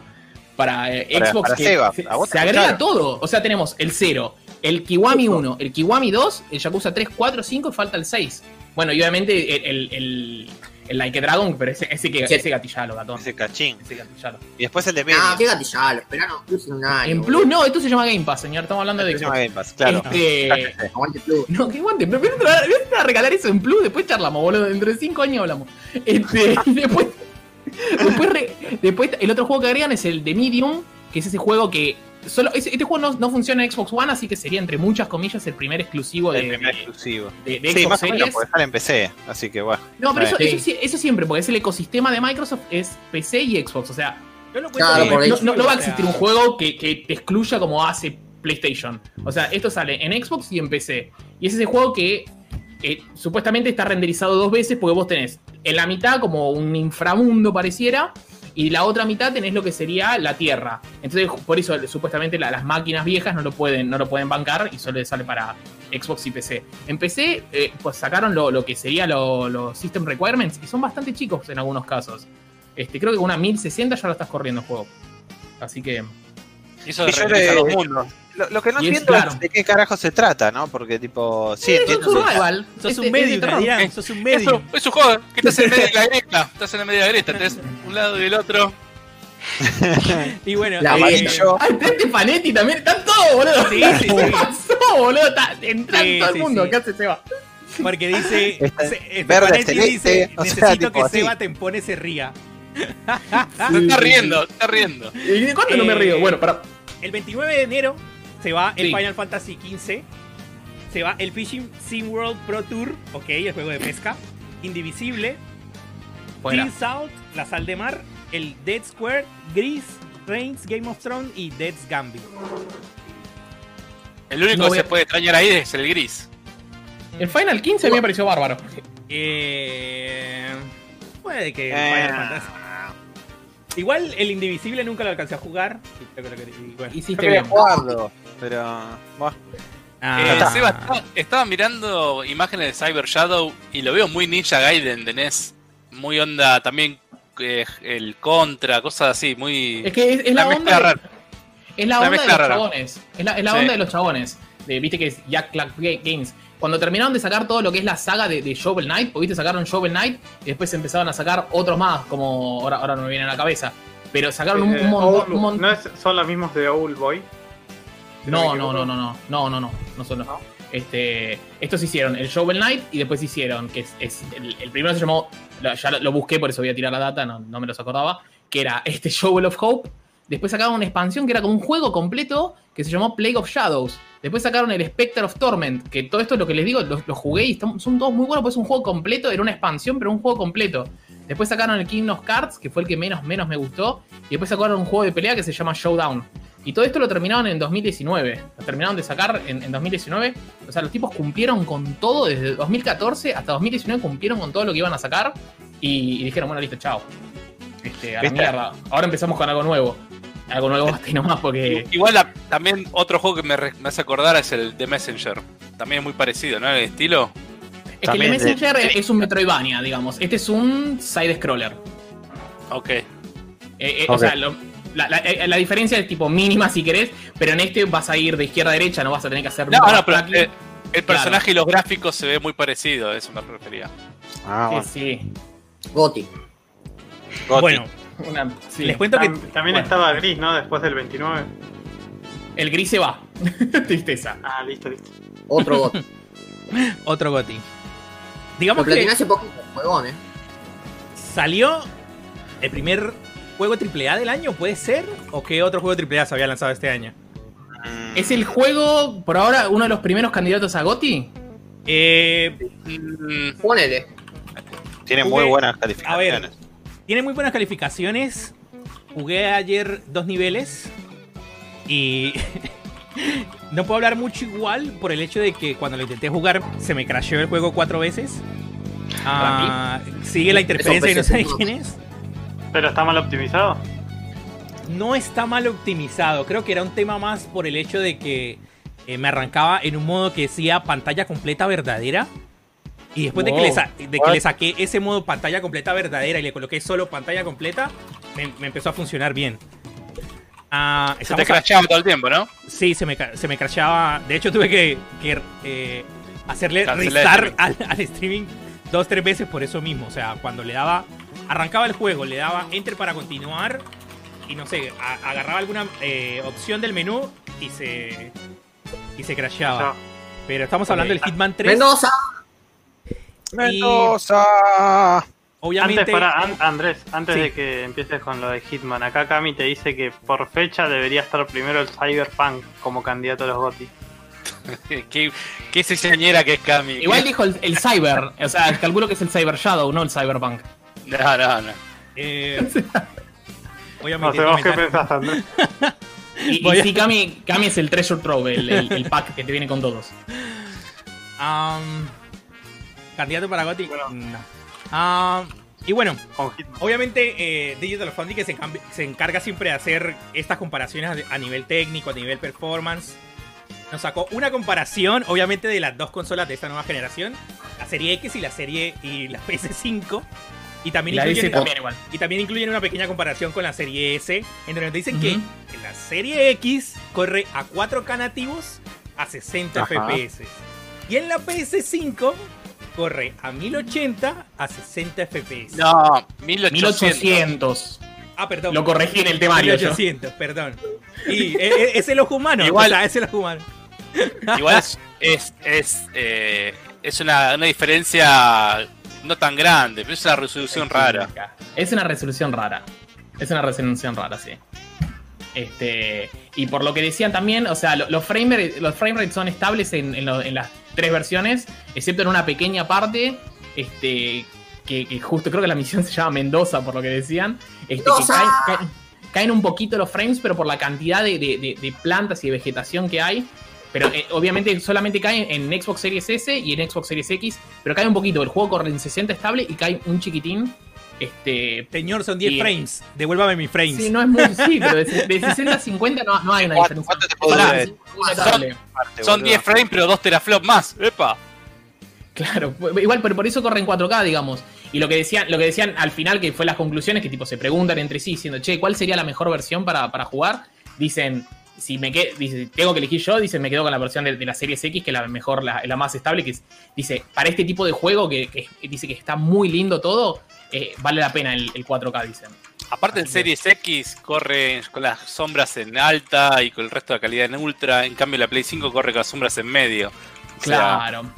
para eh, Xbox. Para, para que Seba, se, se agrega claro. todo. O sea, tenemos el cero, el Kiwami uno, el Kiwami dos, el Yakuza tres, cuatro, cinco y falta el seis. Bueno, y obviamente el, el, el, el Like a Dragon, pero ese, ese, que, sí. ese gatillalo, gatón. Ese cachín. Ese gatillalo. Y después el de Medium. Ah, qué gatillalo, esperá no, Plus un año. En Plus no, esto se llama Game Pass, señor, estamos hablando esto de... Se llama Game Pass, claro. Este... Aguante Plus. No, que aguante, pero voy a regalar eso en Plus, después charlamos, boludo, dentro de cinco años hablamos. Este, después, después, re... después el otro juego que agregan es el de Medium, que es ese juego que... Solo, este juego no, no funciona en Xbox One, así que sería entre muchas comillas el primer exclusivo de, el primer exclusivo. de, de sí, Xbox más o menos, porque sale en P C, así que bueno. No, pero eso, eso, eso siempre, porque es el ecosistema de Microsoft, es P C y Xbox, o sea, yo lo cuento claro, que, no, no, no va a existir un juego que, que te excluya como hace PlayStation. O sea, esto sale en Xbox y en P C. Y es ese juego que eh, supuestamente está renderizado dos veces, porque vos tenés en la mitad como un inframundo pareciera, y la otra mitad tenés lo que sería la Tierra. Entonces, por eso, supuestamente, la, las máquinas viejas no lo pueden no lo pueden bancar y solo sale para Xbox y P C. En P C, eh, pues sacaron lo, lo que sería los lo System Requirements, y son bastante chicos en algunos casos. Este, creo que con una mil sesenta ya lo estás corriendo el juego. Así que... Eso de regresar a los mundos. Lo, lo que no y entiendo es, claro. es de qué carajo se trata, ¿no? Porque, tipo... Sí, es entiendo un survival. Sos este, un medio, Mariano. Este sos un medio. Es un, es un juego que estás en medio de la grieta. Estás en la media grieta. Tenés un lado y el otro. Y bueno, la eh, al Tete Panetti también están todos, boludo. Sí, sí, ¿Qué sí. pasó, boludo? Está entrando sí, todo el mundo, sí, sí. ¿Qué hace Seba? Porque dice, este, se, verde, Panetti celeste, dice, o necesito sea, tipo, que así. Seba te impone, se ría. Se está riendo, se está riendo. ¿Y de cuándo eh, no me río? Bueno, para. El veintinueve de enero se va el sí. Final Fantasy quince. Se va el Fishing Sim World Pro Tour, ok, el juego de pesca. Indivisible. Tears Out, La Sal de Mar, el Dead Square, Gris, Reigns, Game of Thrones y Death's Gambit. El único no que a... se puede extrañar ahí es el Gris. El Final quince no. me pareció bárbaro. Eh... Puede que eh... Final Fantasy. Igual el Indivisible nunca lo alcancé a jugar. Hiciste bien jugarlo, pero... Bueno. Ah, eh, está. Seba, estaba, estaba mirando imágenes de Cyber Shadow y lo veo muy Ninja Gaiden de N E S. Muy onda también eh, el Contra, cosas así, muy... Es que es, es la, la onda, rara. De, es la onda la de los rara. chabones, es la, es la sí. onda de los chabones, de, viste que es Yakuza Kiwami Games. Cuando terminaron de sacar todo lo que es la saga de, de Shovel Knight, porque viste sacaron Shovel Knight y después empezaron a sacar otros más, como ahora, ahora no me viene a la cabeza, pero sacaron eh, un montón... Mon, mon... ¿No es, son los mismos de Owl Boy? Si no, no, no, no, no, no, no, no, no son los... ¿No? Este, estos hicieron el Shovel Knight y después hicieron, que es, es el, el primero se llamó, ya lo, lo busqué por eso voy a tirar la data, no, no me los acordaba, que era este Shovel of Hope. Después sacaron una expansión que era como un juego completo que se llamó Plague of Shadows. Después sacaron el Spectre of Torment, que todo esto es lo que les digo, los lo jugué y están, son todos muy buenos, pues es un juego completo, era una expansión pero un juego completo. Después sacaron el Kingdom Hearts, que fue el que menos menos me gustó, y después sacaron un juego de pelea que se llama Showdown. Y todo esto lo terminaron en dos mil diecinueve. Lo terminaron de sacar en, en dos mil diecinueve. O sea, los tipos cumplieron con todo. Desde dos mil catorce hasta dos mil diecinueve cumplieron con todo lo que iban a sacar. Y, y dijeron, bueno, listo, chao. Este, a la mierda. Ahora empezamos con algo nuevo. Algo nuevo hasta y nomás porque... Igual la, también otro juego que me, me hace acordar es el de Messenger. También es muy parecido, ¿no? El estilo. Es también que el de Messenger de... es un Metroidvania, digamos. Este es un side-scroller. Ok. Eh, eh, okay. O sea, lo... La, la, la diferencia es tipo mínima si querés, pero en este vas a ir de izquierda a derecha, no vas a tener que hacer... No, no, pero el, el personaje claro. y los gráficos se ve muy parecido, a eso me refería. Ah, bueno. Sí, sí. Gotti. Gotti. Bueno, una, sí, les cuento tam, que... También bueno. estaba Gris, ¿no? Después del veintinueve. El Gris se va. Tristeza. Ah, listo, listo. Otro Gotti. Otro Gotti. Digamos pero que... hace poco juegón, ¿eh? Salió el primer... ¿Juego triple A del año? ¿Puede ser? ¿O qué otro juego triple A se había lanzado este año? ¿Es el juego, por ahora, uno de los primeros candidatos a Gotti? Eh, Ponele. Tiene jugué, muy buenas calificaciones. A ver, tiene muy buenas calificaciones. Jugué ayer dos niveles. Y no puedo hablar mucho igual por el hecho de que cuando lo intenté jugar se me crasheó el juego cuatro veces. Ah, sigue la interferencia y no sé quién es. ¿Pero está mal optimizado? No está mal optimizado. Creo que era un tema más por el hecho de que eh, me arrancaba en un modo que decía pantalla completa verdadera. Y después wow. de, que le, sa de que le saqué ese modo pantalla completa verdadera y le coloqué solo pantalla completa, me, me empezó a funcionar bien. Ah, se te crasheaba a... todo el tiempo, ¿no? Sí, se me, se me crasheaba. De hecho, tuve que, que eh, hacerle restart al, al streaming dos, tres veces por eso mismo. O sea, cuando le daba... Arrancaba el juego, le daba enter para continuar y no sé, a, agarraba alguna eh, opción del menú y se y se crasheaba. Pero estamos hablando okay. del Hitman tres. ¡Mendoza! ¡Mendoza! Obviamente... Antes, para, an Andrés, antes sí. de que empieces con lo de Hitman, acá Cami te dice que por fecha debería estar primero el Cyberpunk como candidato a los GOTY. ¿Qué, qué señora que es Cami? Igual dijo el, el Cyber, o sea, calculo que es el Cyber Shadow, no el Cyberpunk. No, no, no. Eh, voy a no sabemos qué pensás, Andrés. Y, y a... sí, Cami, Cami es el Treasure Trove, el, el, el pack que te viene con todos. Um, ¿Candidato para Gotti? Bueno. No. Um, y bueno, obviamente eh, Digital Foundry que se, se encarga siempre de hacer estas comparaciones a nivel técnico, a nivel performance. Nos sacó una comparación, obviamente, de las dos consolas de esta nueva generación. La serie X y la serie y la P S cinco. Y también, incluyen, también igual. y también incluyen una pequeña comparación con la serie S, en donde nos dicen uh-huh. que en la serie X corre a cuatro K nativos a sesenta Ajá. F P S. Y en la P S cinco corre a mil ochenta a sesenta F P S. No, mil ochocientos. mil ochocientos. Ah, perdón. Lo corregí en el temario. mil ochocientos, yo. Perdón. Y es, es el ojo humano. Igual, o sea, es el ojo humano. Igual es, es, es, eh, es una, una diferencia no tan grande, pero es una resolución es rara. Típica. Es una resolución rara. Es una resolución rara, sí. Este, y por lo que decían también, o sea, los frame rates, los frame rates son estables en, en, lo, en las tres versiones, excepto en una pequeña parte, este, que, que justo creo que la misión se llama Mendoza, por lo que decían, este, que caen, caen, caen un poquito los frames, pero por la cantidad de, de, de, de plantas y de vegetación que hay, pero eh, obviamente solamente caen en Xbox Series S y en Xbox Series X, pero cae un poquito, el juego corre en sesenta estable y cae un chiquitín. Este, señor, son diez y, frames. Devuélvame mis frames. Sí, no es muy. Sí, pero de, de sesenta a cincuenta no, no hay una diferencia. ¿Cuánto te puedo dar? Son diez frames, pero dos teraflops más. ¡Epa! Claro, igual, pero por eso corre en cuatro K, digamos. Y lo que decían, lo que decían al final, que fue las conclusiones, que tipo se preguntan entre sí, diciendo, che, ¿cuál sería la mejor versión para, para jugar? Dicen, si me quedo, dice, tengo que elegir yo, dicen, me quedo con la versión de, de la Series X, que es la mejor, la, la más estable, que es, dice, para este tipo de juego, que, que dice que está muy lindo todo. Eh, vale la pena el, el cuatro K, dicen. Aparte, en Series X corre con las sombras en alta y con el resto de la calidad en ultra. En cambio, la Play cinco corre con las sombras en medio. O claro. Sea...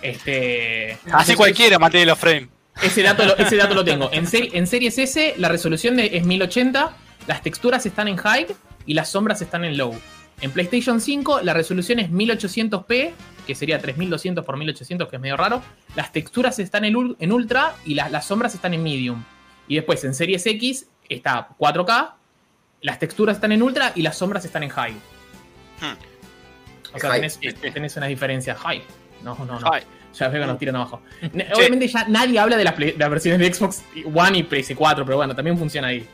Este... Así cualquiera mantiene los frames. Ese dato lo, ese dato lo tengo. En, ser, en Series S, la resolución de, es mil ochenta, las texturas están en high y las sombras están en low. En PlayStation cinco, la resolución es mil ochocientos p, que sería tres mil doscientos por mil ochocientos, que es medio raro. Las texturas están en ultra y las, las sombras están en medium. Y después en Series X está cuatro K, las texturas están en ultra y las sombras están en high. Hmm. O sea, tenés, tenés una diferencia. High. No, no, no. High. Ya veo que nos tiran abajo. Sí. Obviamente ya nadie habla de las, play, de las versiones de Xbox One y P S cuatro, pero bueno, también funciona ahí.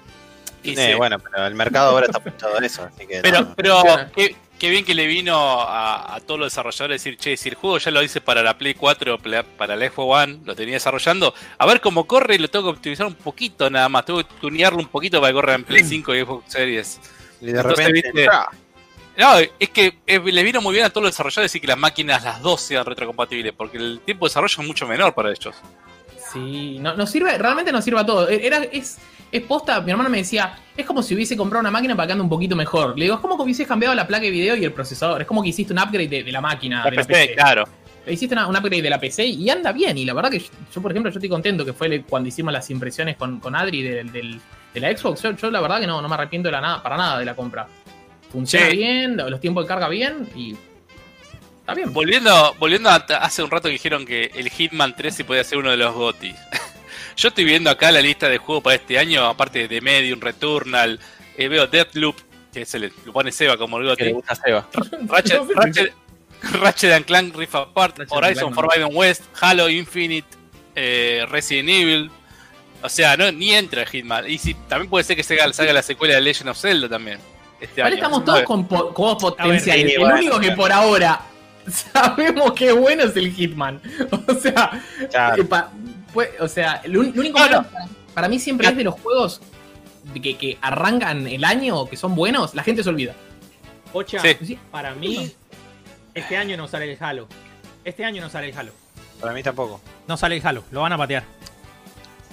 Sí, sí, bueno, pero el mercado ahora está apuntado en eso, así que... Pero, no, pero qué, qué bien que le vino a, a todos los desarrolladores decir, che, si el juego ya lo hice para la Play cuatro, para la Xbox One, lo tenía desarrollando, a ver cómo corre, lo tengo que optimizar un poquito nada más, tengo que tunearlo un poquito para que corra en Play cinco y Xbox Series. Y de Entonces, repente... Viste, no, es que le vino muy bien a todos los desarrolladores decir que las máquinas, las dos, sean retrocompatibles, porque el tiempo de desarrollo es mucho menor para ellos. Sí, no, no sirve, realmente nos sirve a todo. Era, es... Es posta, mi hermano me decía, es como si hubiese comprado una máquina para que ande un poquito mejor. Le digo, es como que hubiese cambiado la placa de video y el procesador. Es como que hiciste un upgrade de, de la máquina. La de P C, la P C, claro. Hiciste una, un upgrade de la P C y anda bien. Y la verdad que yo, yo por ejemplo, yo estoy contento que fue cuando hicimos las impresiones con, con Adri de, de, de la Xbox. Yo, yo la verdad que no, no me arrepiento de la nada, para nada de la compra. Funciona sí. bien, los tiempos de carga bien y... Está bien. Volviendo, volviendo a hace un rato que dijeron que el Hitman tres sí podía ser uno de los Gotti. Yo estoy viendo acá la lista de juegos para este año, aparte de Medium, Returnal, eh, veo Deathloop, que es el, lo pone Seba como el Gotti. Ratchet, Ratchet, Ratchet and Clank Rift Apart, Ratchet Horizon Forbidden West, Halo Infinite, eh, Resident Evil. O sea, no ni entra Hitman. Y si, también puede ser que salga, salga la secuela de Legend of Zelda también. Este ahora año. Estamos todos con juegos potenciales. El único que por ahora sabemos que bueno es el Hitman. O sea... Claro. Pa, o sea, lo único no, no. Para, para mí siempre es de los juegos que, que arrancan el año, que son buenos, la gente se olvida. Ocha, sí. Para mí, este año no sale el Halo. Este año no sale el Halo. Para mí tampoco. No sale el Halo, lo van a patear.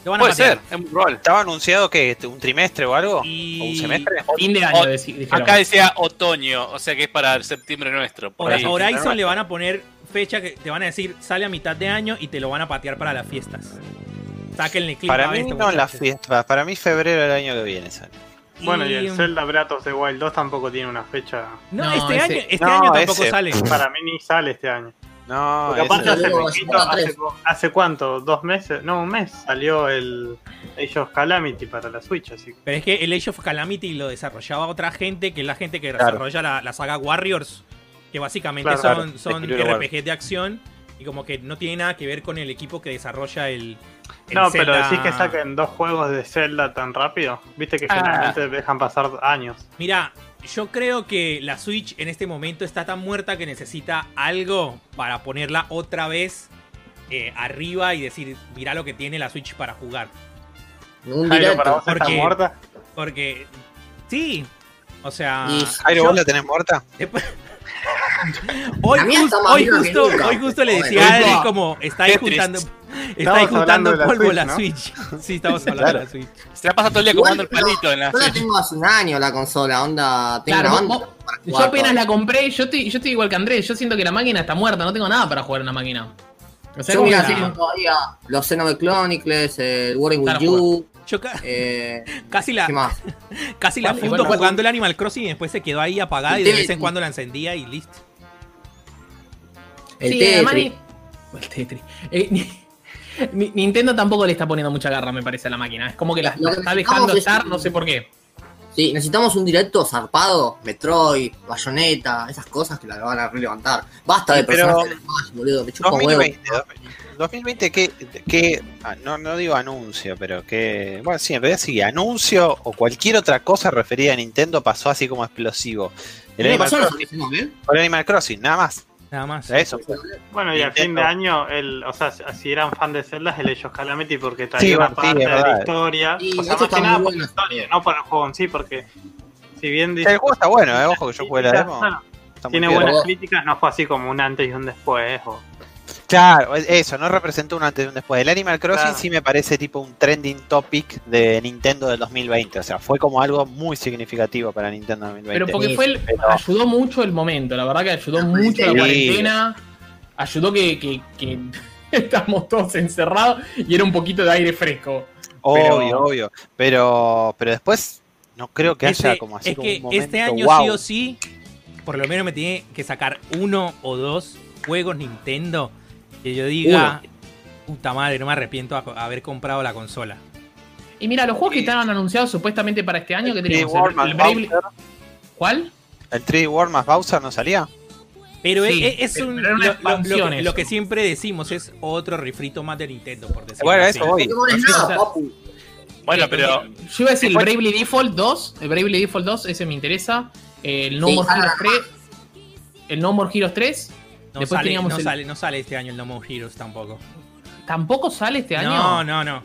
Lo van Puede a patear. ser, es muy ¿Estaba anunciado que un trimestre o algo? Y... ¿O un semestre? Fin de año, de acá decía otoño, o sea que es para septiembre nuestro. Por ahí. Horizon le van a poner... fecha que te van a decir, sale a mitad de año y te lo van a patear para las fiestas. Sáquenle clip. Para mí no las fiestas, para mí febrero del año que viene sale. Bueno, y el Zelda Breath of the Wild dos tampoco tiene una fecha. No, no este, ese... año, este no, año tampoco ese... sale. Para mí ni sale este año. No, porque aparte hace poquito, hace, hace cuánto, dos meses, no, un mes, salió el Age of Calamity para la Switch. Así que... Pero es que el Age of Calamity lo desarrollaba otra gente, que es la gente que claro. desarrolla la, la saga Warriors. Que básicamente claro, son, claro, son R P G de acción y como que no tiene nada que ver con el equipo que desarrolla el, el No, Zelda. Pero decís que saquen dos juegos de Zelda tan rápido. Viste que ah. generalmente dejan pasar años. Mira, yo creo que la Switch en este momento está tan muerta que necesita algo para ponerla otra vez eh, arriba y decir, mirá lo que tiene la Switch para jugar. Un Jairo, ¿para vos está muerta? Porque, sí, o sea... Jairo, ¿vos la tenés muerta? Hoy, just, hoy, justo, hoy justo le decía a Adri como está ahí juntando Estáis juntando polvo de la, ¿no? Switch. Sí, estamos hablando claro. de la Switch. Se la pasa todo el día comando el palito en la Switch. Yo la tengo hace un año la consola, onda. Tengo claro, onda vos, yo apenas la compré, yo estoy, yo estoy igual que Andrés. Yo siento que la máquina está muerta, no tengo nada para jugar en la máquina. O sea, yo voy a decir todavía los Xenoblade Chronicles, el Warring with You. Yo ca eh, casi la, casi la fundo bueno, jugando bueno. el Animal Crossing y después se quedó ahí apagada y de vez en cuando la encendía y listo. El sí, Tetris. El Tetris. Eh, Nintendo tampoco le está poniendo mucha garra, me parece, a la máquina. Es como que la, la está dejando estar, no sé por qué. Sí, necesitamos un directo zarpado, Metroid, Bayonetta, esas cosas que la van a relevantar. Basta de personas que más, boludo, me chupa huevo. dos mil veinte, ¿qué? qué ah, no, no digo anuncio, pero que... Bueno, sí, en realidad sí, anuncio o cualquier otra cosa referida a Nintendo pasó así como explosivo. El Animal Crossing, el Animal Crossing, nada más. Nada más. Eso. Bueno, y al fin de año, el, o sea, si eran fan de Zelda, el Age of Calamity, porque traía sí, una sí, parte de la historia. Sí, o sea, más que nada por la historia, no por el juego en sí, porque si bien dice... El juego está bueno, eh, ojo que yo jugué la demo. Tiene buenas críticas, no fue así como un antes y un después. O... Claro, eso, no representó un antes y un después. El Animal Crossing claro. sí me parece tipo un trending topic de Nintendo del dos mil veinte. O sea, fue como algo muy significativo para Nintendo dos mil veinte. Pero porque fue el, Pero... ayudó mucho el momento, la verdad que ayudó mucho sí. la cuarentena. Ayudó que, que, que estamos todos encerrados y era un poquito de aire fresco. Obvio, pero... obvio. Pero, pero después no creo que haya este, como así es como que un momento, este año wow. sí o sí, por lo menos me tiene que sacar uno o dos juegos Nintendo que yo diga, Uy. puta madre, no me arrepiento de haber comprado la consola. Y mira, los juegos que estaban anunciados supuestamente para este año, que teníamos el, el Bravely... ¿Cuál? El tres D World más Bowser no salía. Pero sí, es, es un, pero lo, lo, lo, que, lo que siempre decimos es otro refrito más de Nintendo, por decirlo bueno, así. Eso voy. Bueno, pero... Yo iba a decir el Bravely Default dos, el Bravely Default dos, ese me interesa. El No sí, More Heroes tres. El No More Heroes tres. No sale, no, el... sale, no sale este año el No More Heroes tampoco. ¿Tampoco sale este año? No, no, no.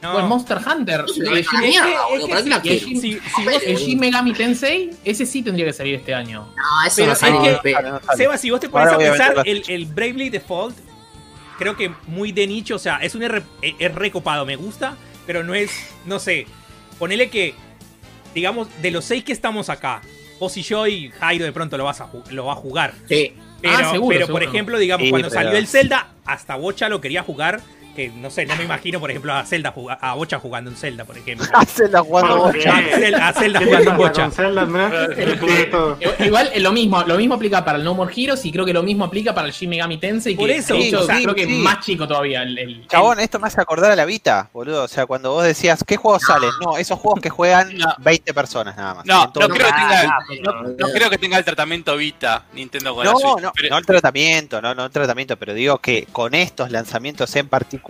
no. O el Monster Hunter. El Shin Megami Tensei, ese sí tendría que salir este año. No, eso pero no sale. Es que, no, no sale. Seba, si vos te pones a pensar, el, el Bravely Default, creo que muy de nicho, o sea, es un R, es recopado, me gusta, pero no es, no sé, ponele que, digamos, de los seis que estamos acá, vos y yo y Jairo de pronto lo, vas a, lo va a jugar. Sí. Pero, ah, seguro, pero seguro. por ejemplo, digamos, sí, cuando pero... salió el Zelda, hasta Bocha lo quería jugar. Que no sé, no me imagino, por ejemplo, a Zelda a Bocha jugando un Zelda, por ejemplo. A Zelda jugando Bocha. A Zelda, a Zelda jugando un Bocha. Zelda, ¿no? Igual lo mismo, lo mismo aplica para el No More Heroes y creo que lo mismo aplica para el Shin Megami Tensei. Por eso, sí, o sea, sí, creo que sí. más chico todavía. El, el, Chabón, esto me hace acordar a la Vita, boludo. O sea, cuando vos decías, ¿qué juegos salen? No, esos juegos que juegan no. veinte personas nada más. No, no creo, que tenga, no, no creo que tenga el tratamiento Vita Nintendo con no, la Switch. No, pero... no el tratamiento, no, no el tratamiento, pero digo que con estos lanzamientos en particular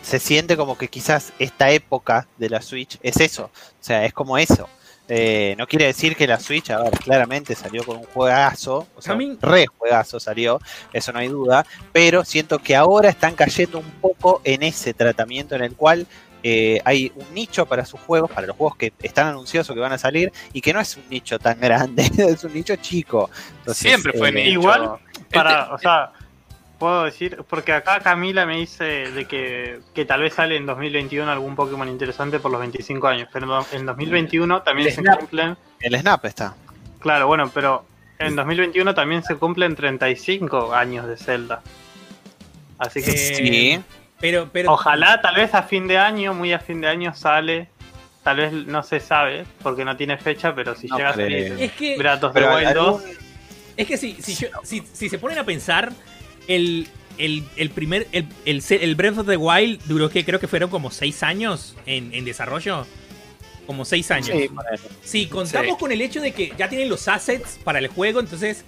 se siente como que quizás esta época de la Switch es eso, o sea, es como eso. Eh, no quiere decir que la Switch, a ver, claramente salió con un juegazo, o sea, un re juegazo salió, eso no hay duda, pero siento que ahora están cayendo un poco en ese tratamiento en el cual eh, hay un nicho para sus juegos, para los juegos que están anunciados o que van a salir, y que no es un nicho tan grande, es un nicho chico. Entonces, siempre fue eh, nicho. Igual, para, o sea... Puedo decir, porque acá Camila me dice de que, que tal vez sale en dos mil veintiuno algún Pokémon interesante por los veinticinco años, pero en dos mil veintiuno también el se snap. cumplen... El Snap está. Claro, bueno, pero en dos mil veintiuno también se cumplen treinta y cinco años de Zelda. Así que... Sí, pero, pero... Ojalá, tal vez a fin de año, muy a fin de año sale... Tal vez no se sabe, porque no tiene fecha, pero si no llega cree. a salir... Es que... Breath of the Wild dos... Es que si, si, yo, si, si se ponen a pensar... El, el, el primer el, el, el Breath of the Wild duró que creo que fueron como seis años en, en desarrollo. Como seis años. Sí, sí contamos sí. con el hecho de que ya tienen los assets para el juego, entonces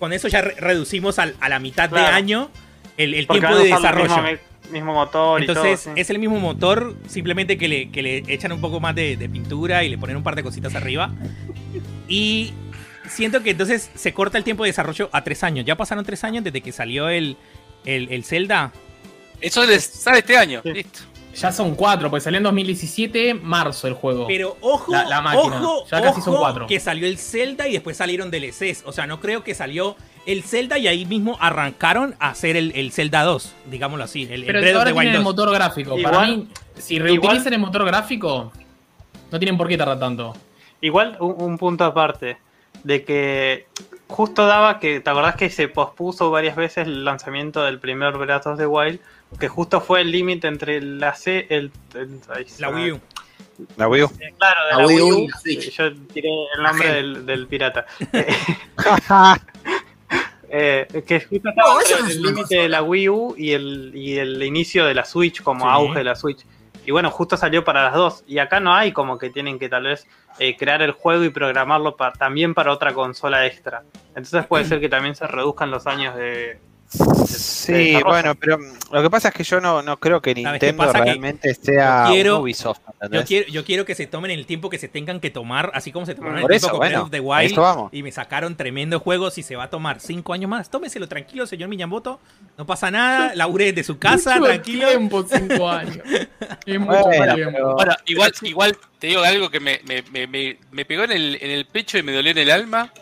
con eso ya re reducimos al, a la mitad claro. de año el, el tiempo de desarrollo. El mismo, mismo motor entonces y todo, es sí. el mismo motor, simplemente que le, que le echan un poco más de, de pintura y le ponen un par de cositas arriba. Y... Siento que entonces se corta el tiempo de desarrollo a tres años. Ya pasaron tres años desde que salió el, el, el Zelda. Eso les sale este año. Sí. Listo. Ya son cuatro, porque salió en dos mil diecisiete, marzo el juego. Pero ojo, la, la máquina. ojo, ya casi ojo son cuatro. Que salió el Zelda y después salieron D L Cs. O sea, no creo que salió el Zelda y ahí mismo arrancaron a hacer el, el Zelda dos, digámoslo así. El, Pero el Breath of the Wild tienen el motor gráfico. Igual, Para mí, si reutilizan igual, el motor gráfico, no tienen por qué tardar tanto. Igual, un, un punto aparte, de que justo daba que, ¿te acordás que se pospuso varias veces el lanzamiento del primer Breath of the Wild? Que justo fue el límite entre la C... El, el, el, la Wii U. La Wii U. Claro, de la, la Wii U. Wii U. Sí. Yo tiré el nombre del, del pirata. Eh, que justo estaba no, entre es el límite de la Wii U y el, y el inicio de la Switch, como sí. auge de la Switch. Y bueno, justo salió para las dos. Y acá no hay como que tienen que tal vez eh, crear el juego y programarlo pa, también para otra consola extra. Entonces puede ser que también se reduzcan los años de... de sí, de bueno, pero lo que pasa es que yo no, no creo que Nintendo realmente sea yo quiero, Ubisoft. Yo quiero, yo quiero que se tomen el tiempo que se tengan que tomar, así como se tomaron Por el eso, tiempo con bueno, Breath of the Wild y me sacaron tremendo juego. Si se va a tomar cinco años más, tómeselo tranquilo, señor Miyamoto. No pasa nada, labure desde su casa, mucho tranquilo. Tiempo, cinco años. Es mucho bueno, tiempo. Pero... Bueno, igual, igual te digo algo que me, me, me, me, me pegó en el, en el pecho y me dolió en el alma.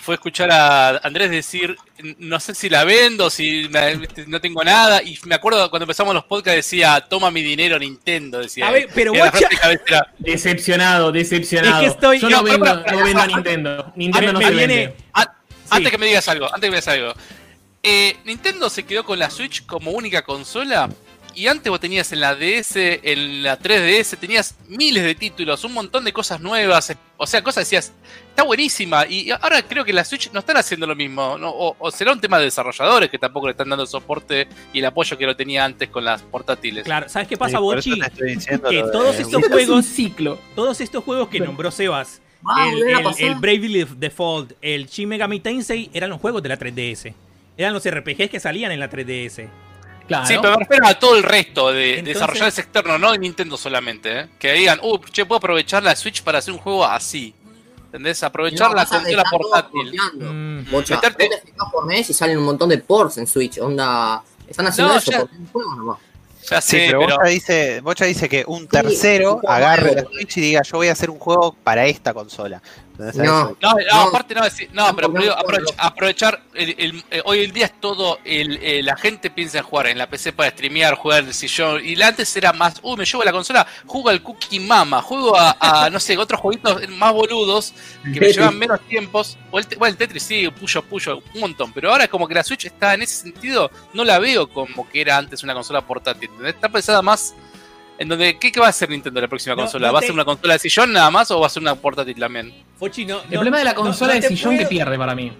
Fue escuchar a Andrés decir, no sé si la vendo, si me, no tengo nada. Y me acuerdo cuando empezamos los podcasts decía, toma mi dinero Nintendo, decía. A ver, pero guacha... Decepcionado, decepcionado. Es que estoy... Yo no, no vendo, pero, pero, no vendo a Nintendo. Nintendo a no se viene... vende. A, sí. Antes que me digas algo, antes que me digas algo. Eh, Nintendo se quedó con la Switch como única consola. Y antes vos tenías en la D S, en la tres D S, tenías miles de títulos, un montón de cosas nuevas. O sea, cosas decías, está buenísima. Y ahora creo que la Switch no están haciendo lo mismo. ¿No? O, o será un tema de desarrolladores que tampoco le están dando el soporte y el apoyo que lo tenía antes con las portátiles. Claro, ¿sabes qué pasa, sí, Bochi? Que todos de... estos juegos, es ciclo. Todos estos juegos que nombró Sebas, wow, el, el, el Bravely Default, el Shin Megami Tensei, eran los juegos de la tres D S. Eran los R P Gs que salían en la tres D S. Claro. Sí, pero me refiero a todo el resto de Entonces, desarrolladores externos, no de Nintendo solamente, ¿eh? Que digan, uh, che, puedo aprovechar la Switch para hacer un juego así. ¿Entendés? Aprovechar no, la consola portátil. Mm. Bocha, meterte... no por mes y salen un montón de ports en Switch, onda. Están haciendo no, eso ya... por un juego nomás. Ya sé, sí, pero, pero... Bocha, dice, Bocha dice que un tercero sí, agarre la Switch y diga, yo voy a hacer un juego para esta consola. No, no, no, aparte no, sí, no, no pero no, aprovechar, aprovechar el, el, el, hoy en día es todo, el, el, la gente piensa en jugar en la P C para streamear, jugar en el sillón, y antes era más, uy, me llevo a la consola, juego al Cookie Mama, juego a, a no sé, otros jueguitos más boludos, que Tetris. Me llevan menos tiempos, o el, bueno, el Tetris sí, puyo, puyo, un montón, pero ahora como que la Switch está en ese sentido, no la veo como que era antes una consola portátil, está pensada más... En donde, ¿qué, ¿Qué va a hacer Nintendo la próxima no, consola? No te... ¿Va a ser una consola de sillón nada más o va a ser una portátil también? Fochi, no, el no, problema de la consola no, no de sillón puedo... que pierde para mí.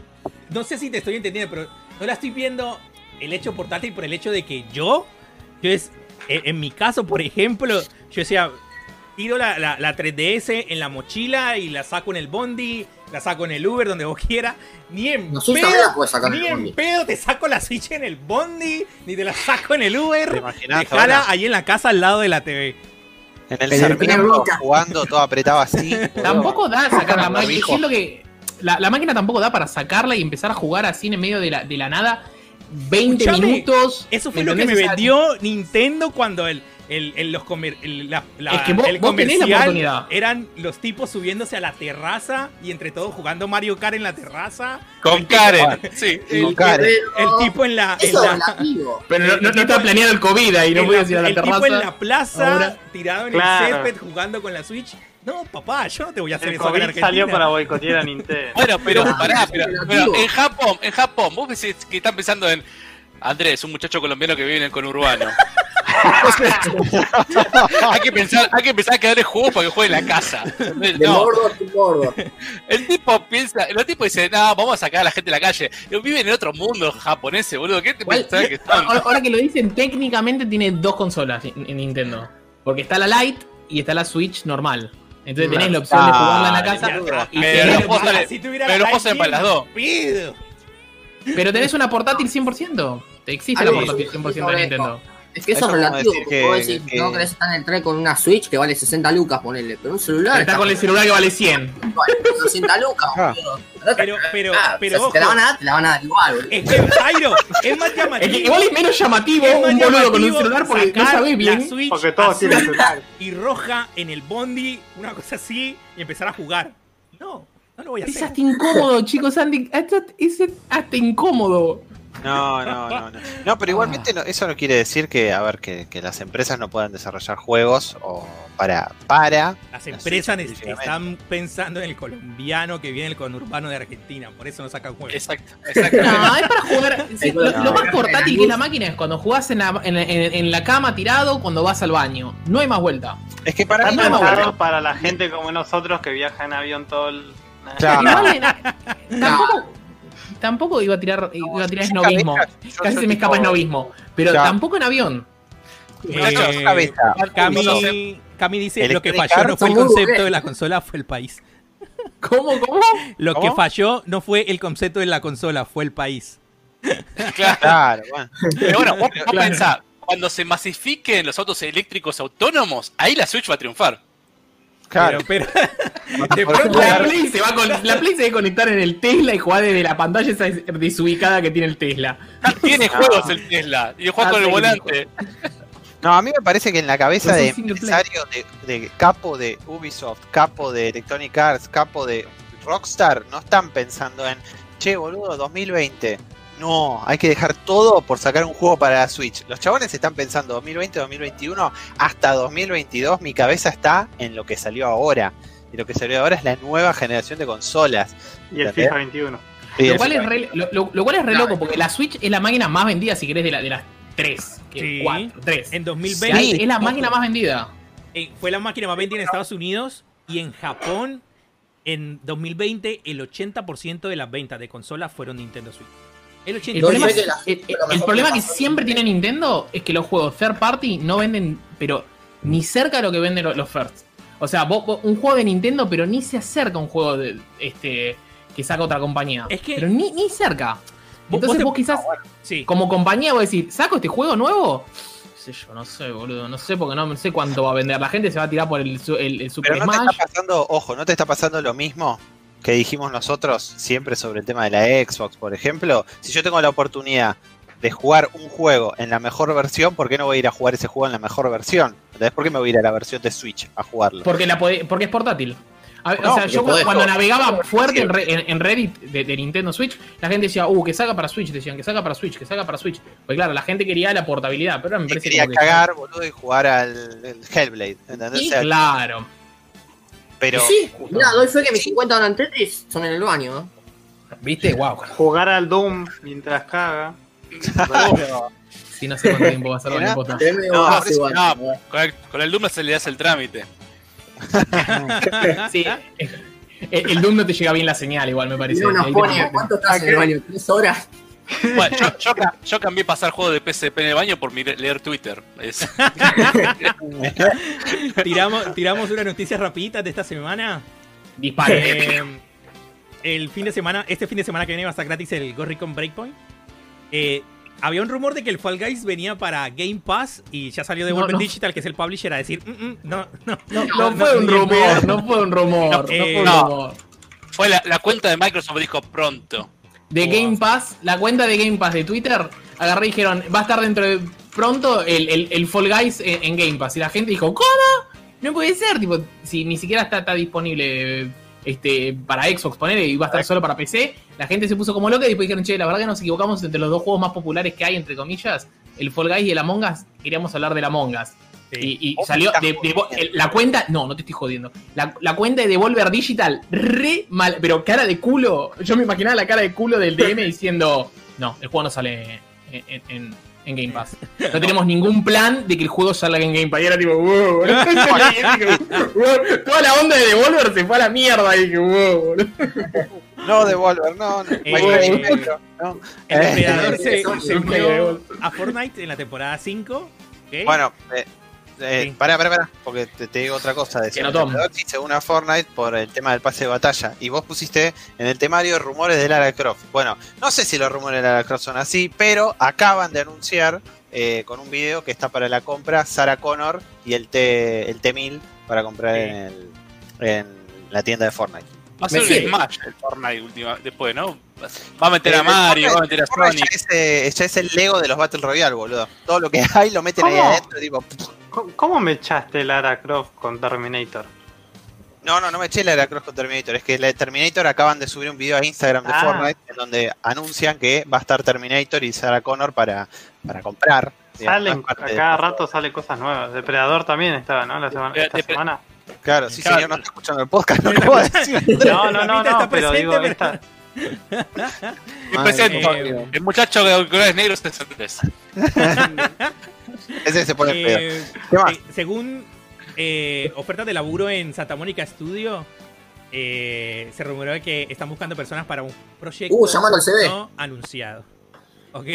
No sé si te estoy entendiendo, pero no la estoy viendo el hecho portátil por el hecho de que yo, yo es, en mi caso, por ejemplo, yo decía, tiro la, la, la tres D S en la mochila y la saco en el bondi, la saco en el Uber, donde vos quieras. Ni en no, pedo, sacar ni en pedo te saco la Switch en el bondi, ni te la saco en el Uber. Dejala ahí en la casa al lado de la T V. En el Sarmiento jugando todo apretado así. Tampoco da sacar la máquina. Es lo que, la, la máquina tampoco da para sacarla y empezar a jugar así en medio de la, de la nada. veinte Escuchame, minutos. Eso fue lo que me vendió a... Nintendo cuando el... El, el, los comer, el, la, la, es que vos, el vos comercial tenés la oportunidad. Eran los tipos subiéndose a la terraza y entre todos jugando Mario Kart en la terraza. Con Karen, sí. El, con Karen. El, el, el tipo en la... En la pero no, no, no estaba planeado el COVID ahí, no podías ir a la el terraza. El tipo en la plaza, Ahora, tirado en claro. el césped, jugando con la Switch. No, papá, yo no te voy a hacer el eso COVID en Argentina. Salió para boicotear a Nintendo. Bueno, pero pará, pero, pero en Japón, en Japón, vos pensás que están pensando en... Andrés, un muchacho colombiano que vive en el conurbano. hay que pensar, hay que empezar a quedar el juego para que juegue en la casa. No. El tipo piensa, el tipo dice, no, vamos a sacar a la gente de la calle. Viven en el otro mundo japonés, boludo. ¿Qué te pensás que están? Ahora que lo dicen, técnicamente tiene dos consolas en Nintendo. Porque está la Lite y está la Switch normal. Entonces tenés la opción de jugarla en la casa. Y pero los juegos salen para las dos. Pero tenés una portátil cien por ciento. Existe la portátil cien por ciento de Nintendo. Es que eso es relativo. Que, vos decís, que... no querés estar en el tren con una Switch que vale sesenta lucas, ponele. Pero un celular. Está, está con el celular que vale cien. Vale, sesenta lucas. Ah. Pero, pero, ah, pero. O sea, si te la van a dar, te la van a dar igual, boludo. Es que, Jairo, es más llamativo. Es que igual es menos llamativo es un boludo con un celular porque no sabés bien. La Switch porque todos tienen celular. Y roja en el bondi, una cosa así, y empezar a jugar. No. No lo voy a hacer. Es hasta incómodo, chicos, Andy. Es hasta incómodo. No, no, no, no. No, pero igualmente no, eso no quiere decir que, a ver, que, que las empresas no puedan desarrollar juegos o para, para. Las empresas están pensando en el colombiano que viene el conurbano de Argentina, por eso no sacan juegos. Exacto, exacto. No, es para jugar. Sí, lo, lo más portátil que es la máquina es cuando jugás en la, en, en, en la cama tirado, cuando vas al baño. No hay más vuelta. Es que para mí no hay más vuelta. Para la gente como nosotros que viaja en avión todo el. Claro. No, tampoco. Tampoco iba a tirar, no, iba a tirar esnovismo. Cabeza, Casi se me escapa esnovismo. Pero ya. Tampoco en avión. Eh, Cami, Cami dice el lo que falló no fue el concepto bien. de la consola, fue el país. ¿Cómo? ¿Cómo? Lo ¿Cómo? que falló no fue el concepto de la consola, fue el país. Claro, bueno. Pero bueno, vos, vos claro. pensás, cuando se masifiquen los autos eléctricos autónomos, ahí la Switch va a triunfar. Claro, pero, pero la, Play se va con, la Play se va a conectar en el Tesla y jugar desde la pantalla esa desubicada que tiene el Tesla. Tiene juegos el Tesla y juega con el volante. No, a mí me parece que en la cabeza de empresario, de, de capo de Ubisoft, capo de Electronic Arts, capo de Rockstar, no están pensando en, che, boludo, dos mil veinte. No, hay que dejar todo por sacar un juego para la Switch. Los chabones están pensando dos mil veinte, dos mil veintiuno, hasta dos mil veintidós. Mi cabeza está en lo que salió ahora. Y lo que salió ahora es la nueva generación de consolas. Y el FIFA veintiuno. Lo cual es re, lo, lo, lo cual es re no, loco, porque la Switch es la máquina más vendida, si querés, de, la, de las tres. Sí, cuatro, tres. En dos mil veinte. Sí, es la máquina más vendida. Fue la máquina más vendida en Estados Unidos y en Japón. En dos mil veinte, el ochenta por ciento de las ventas de consolas fueron Nintendo Switch. El, el problema, es, el, el, el problema que siempre tiene Nintendo es que los juegos third party no venden, pero ni cerca de lo que venden los, los first. O sea, vos, vos, un juego de Nintendo, pero ni se acerca a un juego de, este, que saca otra compañía. Es que pero ni, ni cerca. Vos, Entonces vos, te, vos quizás, bueno, sí. como compañía, vos decís, ¿saco este juego nuevo? No sé yo, no sé, boludo, no sé, porque no sé cuánto va a vender. La gente se va a tirar por el, el, el Super pero no Smash. Te está pasando, ojo, ¿no te está pasando lo mismo que dijimos nosotros siempre sobre el tema de la Xbox, por ejemplo? Si yo tengo la oportunidad de jugar un juego en la mejor versión, ¿por qué no voy a ir a jugar ese juego en la mejor versión? ¿Entendés? ¿Por qué me voy a ir a la versión de Switch a jugarlo? Porque, la porque es portátil. A no, o sea, yo cuando jugar. navegaba fuerte en, re en Reddit de, de Nintendo Switch, la gente decía, uh, que saca para Switch, decían, que saca para Switch, que saca para Switch. Pues claro, la gente quería la portabilidad, pero me y parece quería que... quería cagar, boludo, y jugar al el Hellblade, ¿entendés? Y, o sea, claro... Pero sí, mira, doy fe que mis cincuenta horas en Tetris son en el baño, ¿eh? ¿Viste? Wow. Jugar al Doom mientras caga. Si sí, no sé cuánto tiempo va a ser la impota. No, con el Doom no se le hace el trámite. Sí. El, el Doom no te llega bien la señal, igual, me parece. No nos pone, ¿cuánto estás en el baño? ¿Tres horas? Bueno, yo, yo, yo cambié pasar juego de P S P en el baño por leer Twitter. Es... ¿Tiramos, tiramos una noticia rapidita de esta semana. Dispare. Eh, el fin de semana, este fin de semana que viene va a estar gratis el Ghost Recon Breakpoint. Eh, había un rumor de que el Fall Guys venía para Game Pass y ya salió de Devolver no, no. Digital, que es el publisher, a decir mm, mm, no, no, no, no, no fue no, un rumor, no fue un rumor, no, eh, no fue un rumor. No. Fue la, la cuenta de Microsoft dijo pronto. De wow. Game Pass, la cuenta de Game Pass de Twitter, agarré y dijeron, va a estar dentro de pronto el, el, el Fall Guys en, en Game Pass. Y la gente dijo, ¿cómo? No puede ser, tipo, si ni siquiera está, está disponible este, para Xbox, poner, y va a estar solo para P C. La gente se puso como loca y después dijeron, che, la verdad que nos equivocamos entre los dos juegos más populares que hay, entre comillas, el Fall Guys y el Among Us. Queríamos hablar del Among Us. Sí. Y, y salió de, de, de, la cuenta, no, no te estoy jodiendo. La, la cuenta de Devolver Digital, re mal, pero cara de culo. Yo me imaginaba la cara de culo del D M diciendo: no, el juego no sale en, en, en Game Pass. No, no tenemos ningún plan de que el juego salga en Game Pass. Y era tipo, wow. Toda la onda de Devolver se fue a la mierda. Y dije, wow. No, Devolver, no. no. Eh, no. El empleador se, se unió a Fortnite en la temporada cinco. ¿Okay? Bueno, eh. Eh, sí. Pará, pará, pará, porque te, te digo otra cosa. De que no tomo. Hice una Fortnite por el tema del pase de batalla. Y vos pusiste en el temario rumores de Lara Croft. Bueno, no sé si los rumores de Lara Croft son así, pero acaban de anunciar eh, con un video que está para la compra Sarah Connor y el T, el T mil para comprar sí. en, el, en la tienda de Fortnite. Va a ser un Smash el Fortnite última, después, ¿no? Va a meter a Mario, va a meter a Sonic. Ya es el Lego de los Battle Royale, boludo. Todo lo que hay lo meten ¿Cómo? ahí adentro, tipo... ¿Cómo me echaste Lara Croft con Terminator? No, no, no me eché la de la Cross con Terminator. Es que la de Terminator acaban de subir un video a Instagram de ah. Fortnite en donde anuncian que va a estar Terminator y Sarah Connor para, para comprar. Digamos, salen, a cada de... rato salen cosas nuevas. Depredador también estaba, ¿no? La semana, esta Depre... semana. Claro, sí, claro. Señor, no está escuchando el podcast. No, no, no, no, no, pero digo, esta... presento, el muchacho de colores negros es Andrés. Ese se pone eh, pedo. Eh, según eh, ofertas de laburo en Santa Mónica Studio, eh, se rumoró que están buscando personas para un proyecto uh, no anunciado. ¿Ok?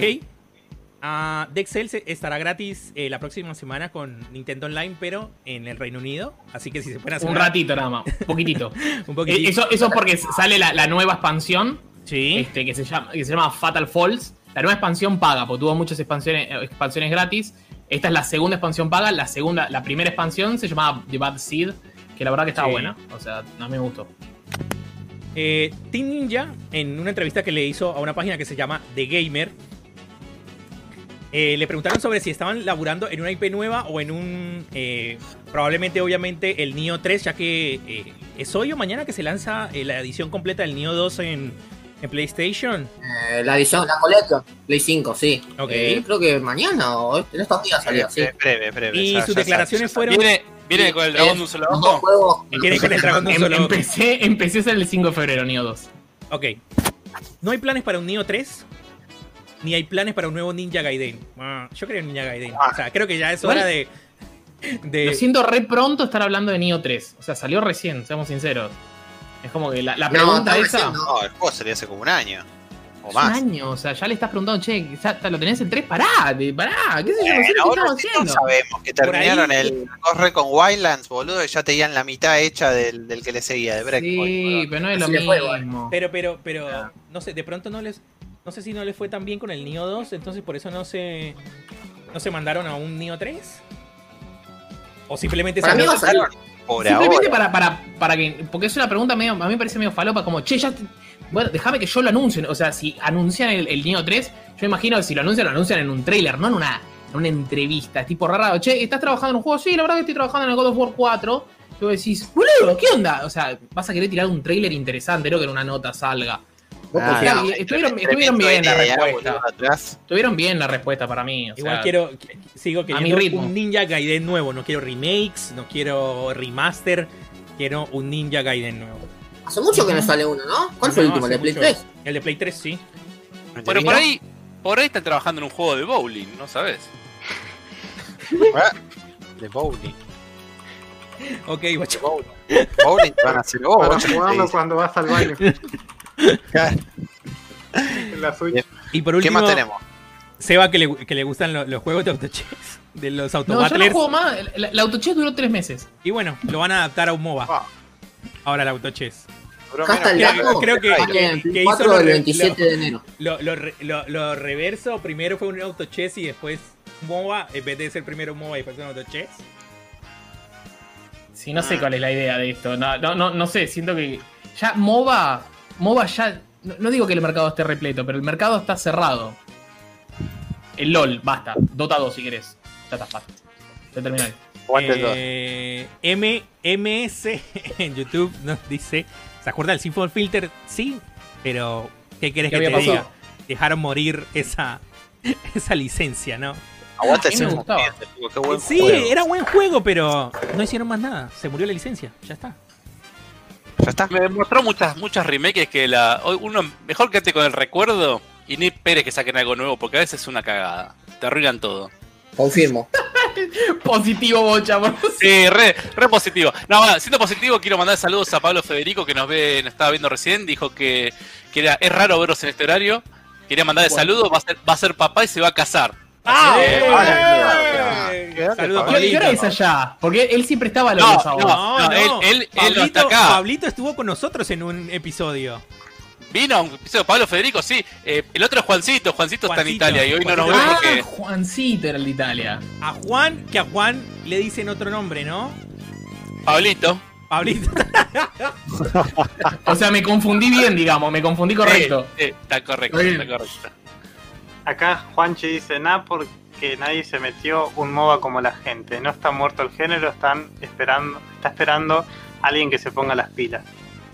Uh, Dexel estará gratis eh, la próxima semana con Nintendo Online, pero en el Reino Unido. Así que si se pueden hacer. Un ratito nada más, un poquitito. un poquitito. Eso, eso es porque sale la, la nueva expansión. Sí. Este, que, se llama, que se llama Fatal Falls. La nueva expansión paga, porque tuvo muchas expansiones, expansiones gratis. Esta es la segunda expansión paga. La segunda, la primera expansión se llamaba The Bad Seed, que la verdad que estaba sí. buena. O sea, a mí me gustó. Eh, Team Ninja, en una entrevista que le hizo a una página que se llama The Gamer, eh, le preguntaron sobre si estaban laburando en una I P nueva o en un... Eh, probablemente, obviamente, el Nioh tres, ya que eh, es hoy o mañana que se lanza eh, la edición completa del Nioh dos en... ¿En PlayStation? Eh, la edición, la colección, Play cinco, sí. Okay. Eh, creo que mañana o en estos días salió, sí. Breve, breve. Y sus declaraciones fueron... ¿Viene, viene con el dragón de un solo ojo? Viene con el dragón de un solo ojo. Empecé, empecé a ser el cinco de febrero, Nioh dos. Ok. No hay planes para un Nioh tres, ni hay planes para un nuevo Ninja Gaiden. Ah, yo creo en Ninja Gaiden. Ah. O sea, creo que ya es hora bueno, de, de... Lo siento re pronto estar hablando de Nioh tres. O sea, salió recién, seamos sinceros. Es como que la, la pregunta no, esa... No, el juego salió hace como un año o más. Un año, o sea, ya le estás preguntando, che, ¿lo tenés en tres? Pará, pará, qué sé yo, no sé lo que estamos haciendo. Sabemos que terminaron ahí... el corre con Wildlands, boludo, y ya tenían la mitad hecha del, del que le seguía, de Breakpoint. Sí, boludo. Pero no es lo mismo. Fue, pero, pero, pero, ah. no sé, de pronto no les... No sé si no les fue tan bien con el Nioh dos, entonces por eso no se... No se mandaron a un Nioh tres. O simplemente... Para mí no salieron. Por Simplemente ahora. Para, para, para que. Porque es una pregunta medio. A mí me parece medio falopa, como, che, ya. Te, bueno, déjame que yo lo anuncie. O sea, si anuncian el, el Nioh tres, yo imagino que si lo anuncian, lo anuncian en un trailer, no en una, en una entrevista. Es tipo raro, che, ¿estás trabajando en un juego? Sí, la verdad que estoy trabajando en el God of War cuatro. Tú decís, boludo, ¿qué onda? O sea, vas a querer tirar un trailer interesante, no que en una nota salga. Ah, o sea, no, estuvieron, estuvieron bien la respuesta. Estuvieron bien la respuesta para mí. O Igual sea, quiero. Sigo queriendo un Ninja Gaiden nuevo. No quiero remakes, no quiero remaster. Quiero un Ninja Gaiden nuevo. Hace mucho que no sale uno, ¿no? ¿Cuál no, fue el último? ¿El de Play tres? El de Play tres, sí. Pero por ahí, por ahí están trabajando en un juego de bowling, ¿no sabes? De bowling. Ok, guacho. Bowling. Bowling van a hacer jugando cuando vas al baño. La y por último, ¿qué más tenemos? Seba, que le, que le gustan lo, los juegos de autochess, de los autobattlers. No, yo no juego más. La, la autochess duró tres meses. Y bueno, lo van a adaptar a un MOBA. Wow. Ahora la autochess. Creo, creo que, que, que hizo lo, veintisiete de enero. Lo, lo, lo, lo, lo reverso. Primero fue un autochess y después MOBA. En vez de ser primero MOBA y después un autochess. Sí, no ah. sé cuál es la idea de esto. No, no, no, no sé. Siento que ya MOBA. MOBA ya... No digo que el mercado esté repleto, pero el mercado está cerrado. El LOL, basta. Dota dos si querés. Ya está, basta. Ya terminó ahí. Eh, M S en YouTube nos dice... ¿Se acuerda del Sinful Filter? Sí, pero... ¿Qué querés que te pasó? diga? Dejaron morir esa, esa licencia, ¿no? Aguanta el Sinful Filter. Sí, juego. Era buen juego, pero no hicieron más nada. Se murió la licencia, ya está. ¿Ya está? Me demostró muchas muchas remakes que la uno mejor quédate con el recuerdo y ni esperes que saquen algo nuevo porque a veces es una cagada, te arruinan todo. Confirmo. Positivo, Bocha. Sí, re, re positivo. No, bueno, siendo positivo, quiero mandar saludos a Pablo Federico que nos ve, nos estaba viendo recién, dijo que, que era, es raro verlos en este horario. Quería mandarle bueno. saludos, va a ser, va a ser papá y se va a casar. ¡Ah! Eh, eh, eh, eh, saludos, Pablito. ¿Qué hora es allá? Porque él siempre estaba a los no, no, no, no, él, él, Pablito, él está acá. Pablito estuvo con nosotros en un episodio. Vino a un episodio, Pablo Federico, sí. Eh, el otro es Juancito. Juancito, Juancito está en Italia y hoy Juancito. no nos vemos porque... Ah, Juancito era el de Italia. A Juan, que a Juan le dicen otro nombre, ¿no? Pablito. Pablito. O sea, me confundí bien, digamos. Me confundí correcto. Eh, eh, está correcto, eh. está correcto. Acá Juanchi dice, nada porque nadie se metió un MOBA como la gente. No está muerto el género, están esperando, está esperando alguien que se ponga las pilas.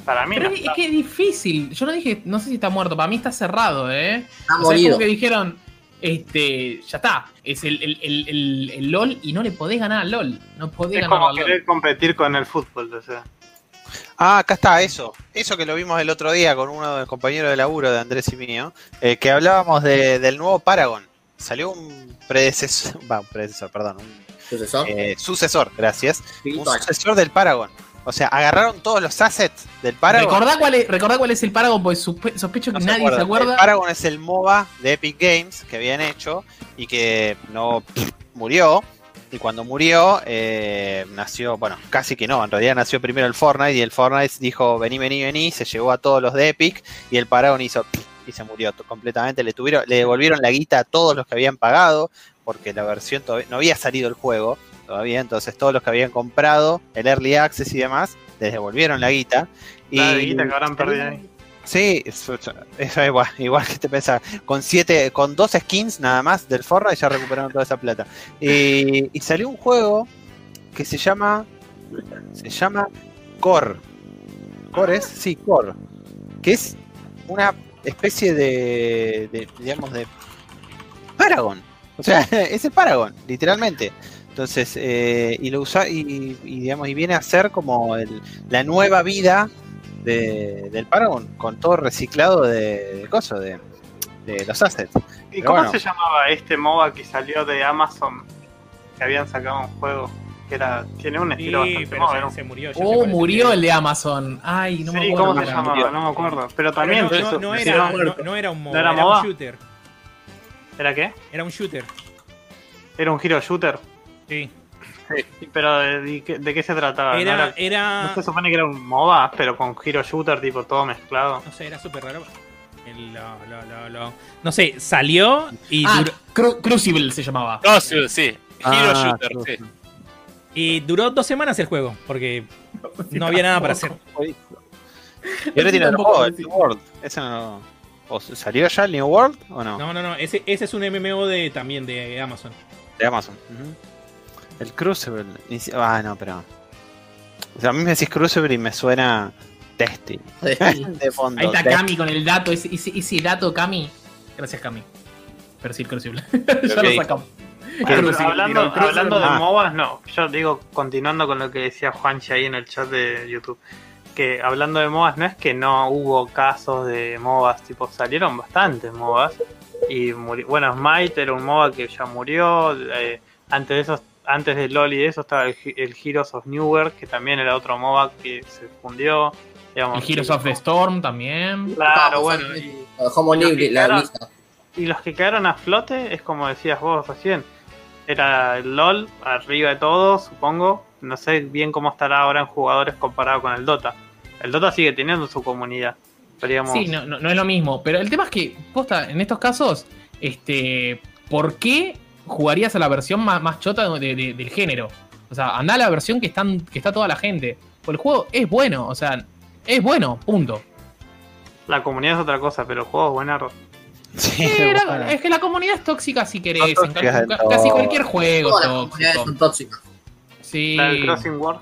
Para mí pero no es, está... es que es difícil. Yo no dije, no sé si está muerto, para mí está cerrado, ¿eh? Está o sea, morido. Es como que dijeron, este, ya está, es el, el, el, el, el LOL y no le podés ganar al LOL. No podés es ganar como al querer LOL. Competir con el fútbol, o sea. Ah, acá está, eso. Eso que lo vimos el otro día con uno de los compañeros de laburo de Andrés y mío, eh, que hablábamos de, del nuevo Paragon. Salió un predecesor, va, un predecesor, perdón, un sucesor, eh, sucesor gracias. Sí, un vaya. sucesor del Paragon. O sea, agarraron todos los assets del Paragon. ¿Recordá cuál es, recordá cuál es el Paragon? Porque sospecho que no nadie se acuerda. se acuerda. El Paragon es el MOBA de Epic Games que habían hecho y que no murió. Y cuando murió, eh, nació, bueno, casi que no, en realidad nació primero el Fortnite y el Fortnite dijo, vení, vení, vení, se llevó a todos los de Epic y el Paragon hizo y se murió completamente. Le tuvieron, le devolvieron la guita a todos los que habían pagado porque la versión todavía, no había salido el juego todavía, entonces todos los que habían comprado el Early Access y demás, les devolvieron la guita. La y, guita que habrán perdido ahí. Sí, eso, eso es igual, igual que te pensás. Con siete, con dos skins nada más del Fortnite ya recuperaron toda esa plata. Y, y salió un juego que se llama, se llama Core. Core es, sí, Core. Que es una especie de, de digamos, de Paragon. O sea, es el Paragon, literalmente. Entonces, eh, y lo usa y, y digamos y viene a ser como el, la nueva vida. De, del Paragon, con todo reciclado de, de cosas, de, de los assets. ¿Y Pero cómo bueno. se llamaba este MOBA que salió de Amazon? Que habían sacado un juego que era tiene un estilo sí, bastante pero no. se murió. Oh, murió el de Amazon. Ay, no sí, me acuerdo. ¿Cómo se llamaba? Murió. No me acuerdo. Pero también pero no, no, no, era, no, no era un MOBA, ¿No era, era MOBA? un shooter. ¿Era qué? Era un shooter. ¿Era un hero shooter? Sí. Sí, pero ¿de qué, de qué se trataba? Era, ¿no? Era, era... no se supone que era un MOBA, pero con hero shooter, tipo todo mezclado. No sé, era súper raro. El, lo, lo, lo, lo... No sé, salió y... Ah, duró... Cru Crucible se llamaba. Crucible, sí. Hero ah, shooter, Crucible. sí. Y duró dos semanas el juego, porque no había nada para hacer. Y ahora tiene el juego, el New World. Ese no... ¿O ¿Salió ya el New World o no? No, no, no. Ese, ese es un M M O de, también de Amazon. De Amazon. Uh-huh. El Crucible. Ah, no, pero... O sea, a mí me decís Crucible y me suena... Testy. De fondo. Ahí está Testy. Cami con el dato. Ese, ese, ese dato, Cami. Gracias, Cami. Pero sí, el Crucible. Ya lo sacamos. Bueno, hablando hablando de ah. MOBAs, no. Yo digo, continuando con lo que decía Juanchi ahí en el chat de YouTube. Que hablando de MOBAs, no es que no hubo casos de MOBAs. Tipo, salieron bastantes MOBAs. Y muri bueno, Smite era un MOBA que ya murió. Eh, antes de eso... Antes del LOL y de eso estaba el, el Heroes of New World, que también era otro MOBA que se fundió. Digamos, el Heroes y, of the Storm también. Claro, Estamos bueno. Y, y, los libre, la quedaron, lista. y los que quedaron a flote, es como decías vos recién, era el LOL arriba de todo, supongo. No sé bien cómo estará ahora en jugadores comparado con el Dota. El Dota sigue teniendo su comunidad. Pero digamos, sí, no, no, no es lo mismo. Pero el tema es que, posta, en estos casos, este, ¿por qué...? Jugarías a la versión más, más chota de, de, del género. O sea, andá a la versión que, están, que está toda la gente. Porque el juego es bueno, o sea, es bueno, punto. La comunidad es otra cosa, pero el juego es buenardo. Sí, eh, la, es que la comunidad es tóxica si querés. No tóxica, en, no. Casi cualquier juego Todas tóxico. Las comunidades son tóxicas. Sí. La del Crossing World.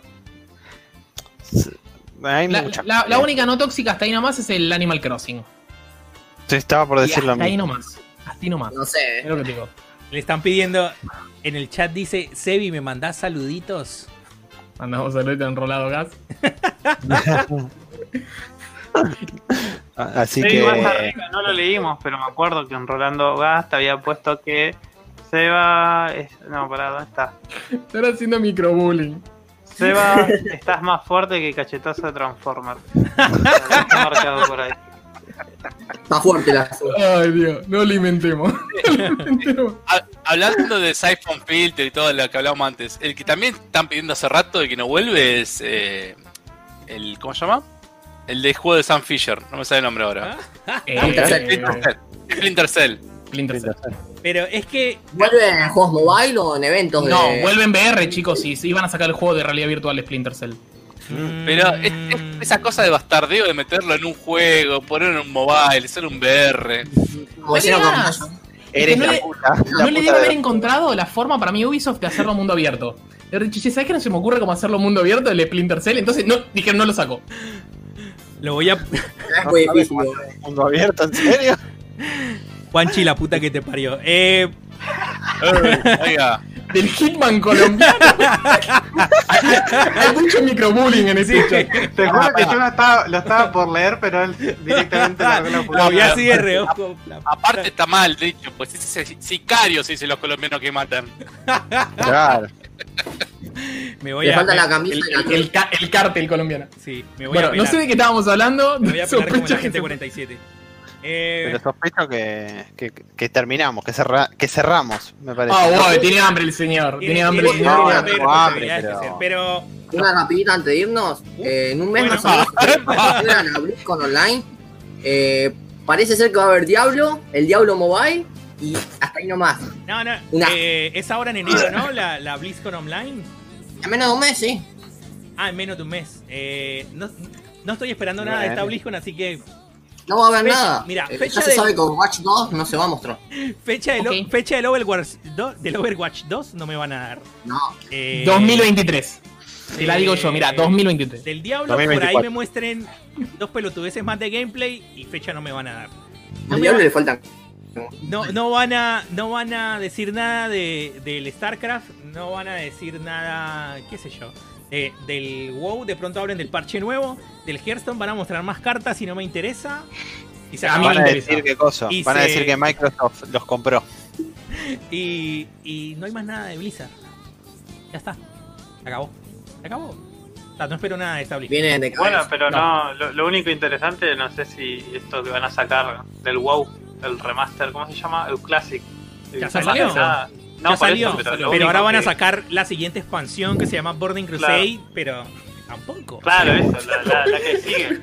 Hay la, mucha. La, la única no tóxica hasta ahí nomás es el Animal Crossing. Te estaba por decirlo a mí. Hasta ahí nomás. Hasta ahí nomás. No sé. Es lo que te digo. Le están pidiendo, en el chat dice, Sebi, ¿me mandás saluditos? Mandamos saluditos enrolado gas. Así sí, que... Más arriba, no lo leímos, pero me acuerdo que enrolando gas te había puesto que Seba... Es... No, pará, ¿dónde está? Están haciendo microbullying. Seba, estás más fuerte que cachetazo de Transformers. Está marcado por ahí. Está fuerte la Ay, Dios, no alimentemos. Hablando de Siphon Filter y todo lo que hablábamos antes, el que también están pidiendo hace rato y que no vuelve es eh, el ¿cómo se llama? El de juego de Sam Fisher, no me sale el nombre ahora. Splinter Cell. Splinter Cell. Pero es que ¿vuelven en juegos mobile o en eventos? De... No, vuelve en V R, chicos, y iban a sacar el juego de realidad virtual Splinter Cell. Pero es, es, esa cosa de bastardeo de meterlo en un juego, ponerlo en un mobile, hacer un V R. Como si no eres no la le, puta. No la le deben haber encontrado la forma para mí Ubisoft de hacerlo mundo abierto. Richie, che, ¿sabes que no se me ocurre cómo hacerlo mundo abierto? El Splinter Cell. Entonces no, dijeron, no lo saco. Lo voy a... Es muy difícil. ¿Mundo abierto? ¿En serio? Juanchi, la puta que te parió. Eh... Uh, oiga. Del Hitman colombiano. Hay mucho microbullying en ese hecho. Te juro que yo lo estaba, lo estaba por leer, pero él directamente la lo no, ya sigue reojo. Aparte está mal dicho, pues ese es sicario, se dice los colombianos que matan. Claro. Me voy Le a falta la camisa el, el, el, el cártel colombiano. Sí, me voy bueno, a pelar. No sé de qué estábamos hablando. Me voy a pelar como la gente cuarenta y siete. Eh... Pero sospecho que, que, que terminamos, que, cerra, que cerramos, me parece. Ah, oh, wow, no, tiene hambre el señor. Tiene hambre el señor. No, pero, hambre, pero... pero... Una rapidita antes de irnos. Eh, en un mes más o menos con online. Eh, parece ser que va a haber Diablo, el Diablo Mobile y hasta ahí nomás. No, no. Eh, es ahora en enero, ¿no? La, la BlizzCon Online. En menos de un mes, sí. Ah, en menos de un mes. Eh, no, no estoy esperando Bien. nada de esta BlizzCon, así que... No va a haber fecha, nada. Mira, eh, fecha ya se de... sabe que Overwatch dos no se va a mostrar. Fecha del, okay. fecha del, Overwatch, dos, del Overwatch dos no me van a dar. No. Eh, dos mil veintitrés. Te eh, la digo yo, mira, dos mil veintitrés. Del Diablo, dos mil veinticuatro. Por ahí me muestren dos pelotudeces más de gameplay y fecha no me van a dar. No al Diablo le faltan. No, no, van a, no van a decir nada de, del StarCraft, no van a decir nada, qué sé yo. Eh, del WoW, de pronto hablen del parche nuevo. Del Hearthstone van a mostrar más cartas si no me interesa. Y se a mí van me a interesa. decir qué cosa. Y van se... a decir que Microsoft los compró. Y, y no hay más nada de Blizzard. Ya está. Acabó. Acabó. O sea, no espero nada de esta Blizzard. De bueno, pero no. no lo, lo único interesante, no sé si esto que van a sacar del WoW, el remaster, ¿cómo se llama? El Classic. Ya salió. No, ya salió, eso, pero, pero ahora van que... a sacar la siguiente expansión que se llama Burning Crusade, claro. Pero tampoco. Claro, eso, la, la, la que sigue.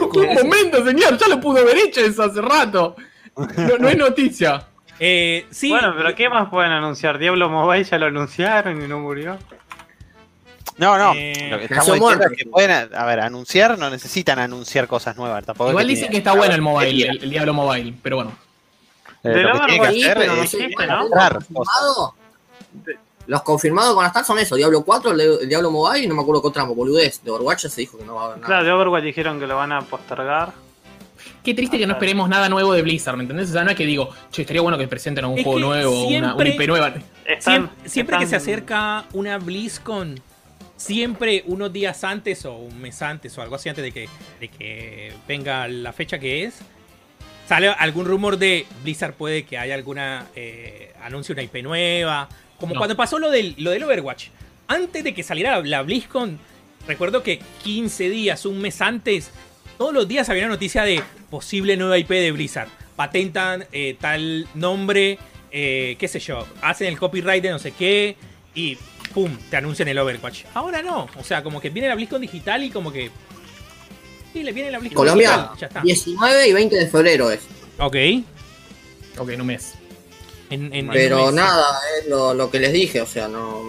Un momento, señor, ya lo pude haber hecho eso hace rato. No, no es noticia. Eh, sí. Bueno, pero ¿qué más pueden anunciar? Diablo Mobile ya lo anunciaron y no murió. No, no. Eh, lo que estamos diciendo es que pueden, a ver, anunciar, no necesitan anunciar cosas nuevas. Tampoco Igual es que dicen tiene... que está bueno el Mobile, el, el Diablo Mobile, pero bueno. De lo que tiene que hacer es entrar. Los confirmados con estar son eso, Diablo cuatro, el Diablo Mobile, no me acuerdo qué otra boludez. De Overwatch ya se dijo que no va a haber nada. Claro, de Overwatch dijeron que lo van a postergar. Qué triste que no esperemos nada nuevo de Blizzard, ¿me entendés? O sea, no es que digo, che, estaría bueno que presenten un juego nuevo, una I P nueva. Siempre que se acerca una BlizzCon, siempre unos días antes o un mes antes o algo así antes de que, de que venga la fecha que es, sale algún rumor de Blizzard, puede que haya alguna eh, anuncio, una I P nueva. Como no. Cuando pasó lo del, lo del Overwatch. Antes de que saliera la, la BlizzCon, recuerdo que quince días, un mes antes, todos los días había una noticia de posible nueva I P de Blizzard. Patentan eh, tal nombre, eh, qué sé yo, hacen el copyright de no sé qué y pum, te anuncian el Overwatch. Ahora no, o sea, como que viene la BlizzCon digital y como que... Sí, le viene la BlizzCon. Colombia, ya está. diecinueve y veinte de febrero es. Ok. Ok, en un mes. En, en, pero en un mes, nada, es lo, lo que les dije, o sea, no...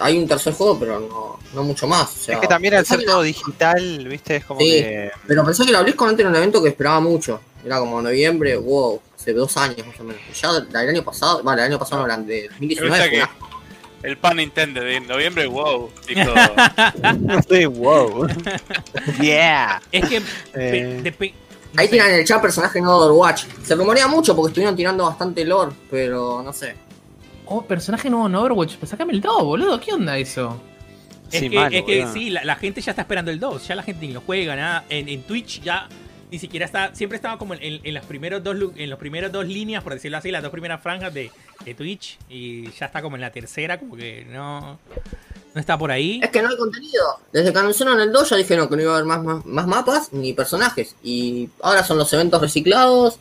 Hay un tercer juego, pero no, no mucho más. O sea, es que también al ser todo digital, viste, es como sí, que... pero pensé que la BlizzCon antes era un evento que esperaba mucho. Era como noviembre, wow, hace dos años más o menos. Ya el año pasado, vale, el año pasado no eran de dos mil diecinueve. El pan Nintendo de noviembre, wow. Dijo. Sí, wow. Yeah. Es que. Eh. Pe, pe, Ahí sí. tiran en el chat personaje no de Overwatch. Se rumorea mucho porque estuvieron tirando bastante lore, pero no sé. Oh, personaje nuevo en Overwatch. Pues sacame el dos, boludo. ¿Qué onda eso? Es sí, que, malo, es que sí, la, la gente ya está esperando el dos. Ya la gente ni lo juega, nada. En, en Twitch ya ni siquiera está. Siempre estaba como en, en, en las primeros dos en los primeros dos líneas, por decirlo así, las dos primeras franjas de. de Twitch y ya está como en la tercera, como que no, no está por ahí. Es que no hay contenido. Desde que anunciaron el dos ya dijeron que no iba a haber más, más, más mapas ni personajes. Y ahora son los eventos reciclados.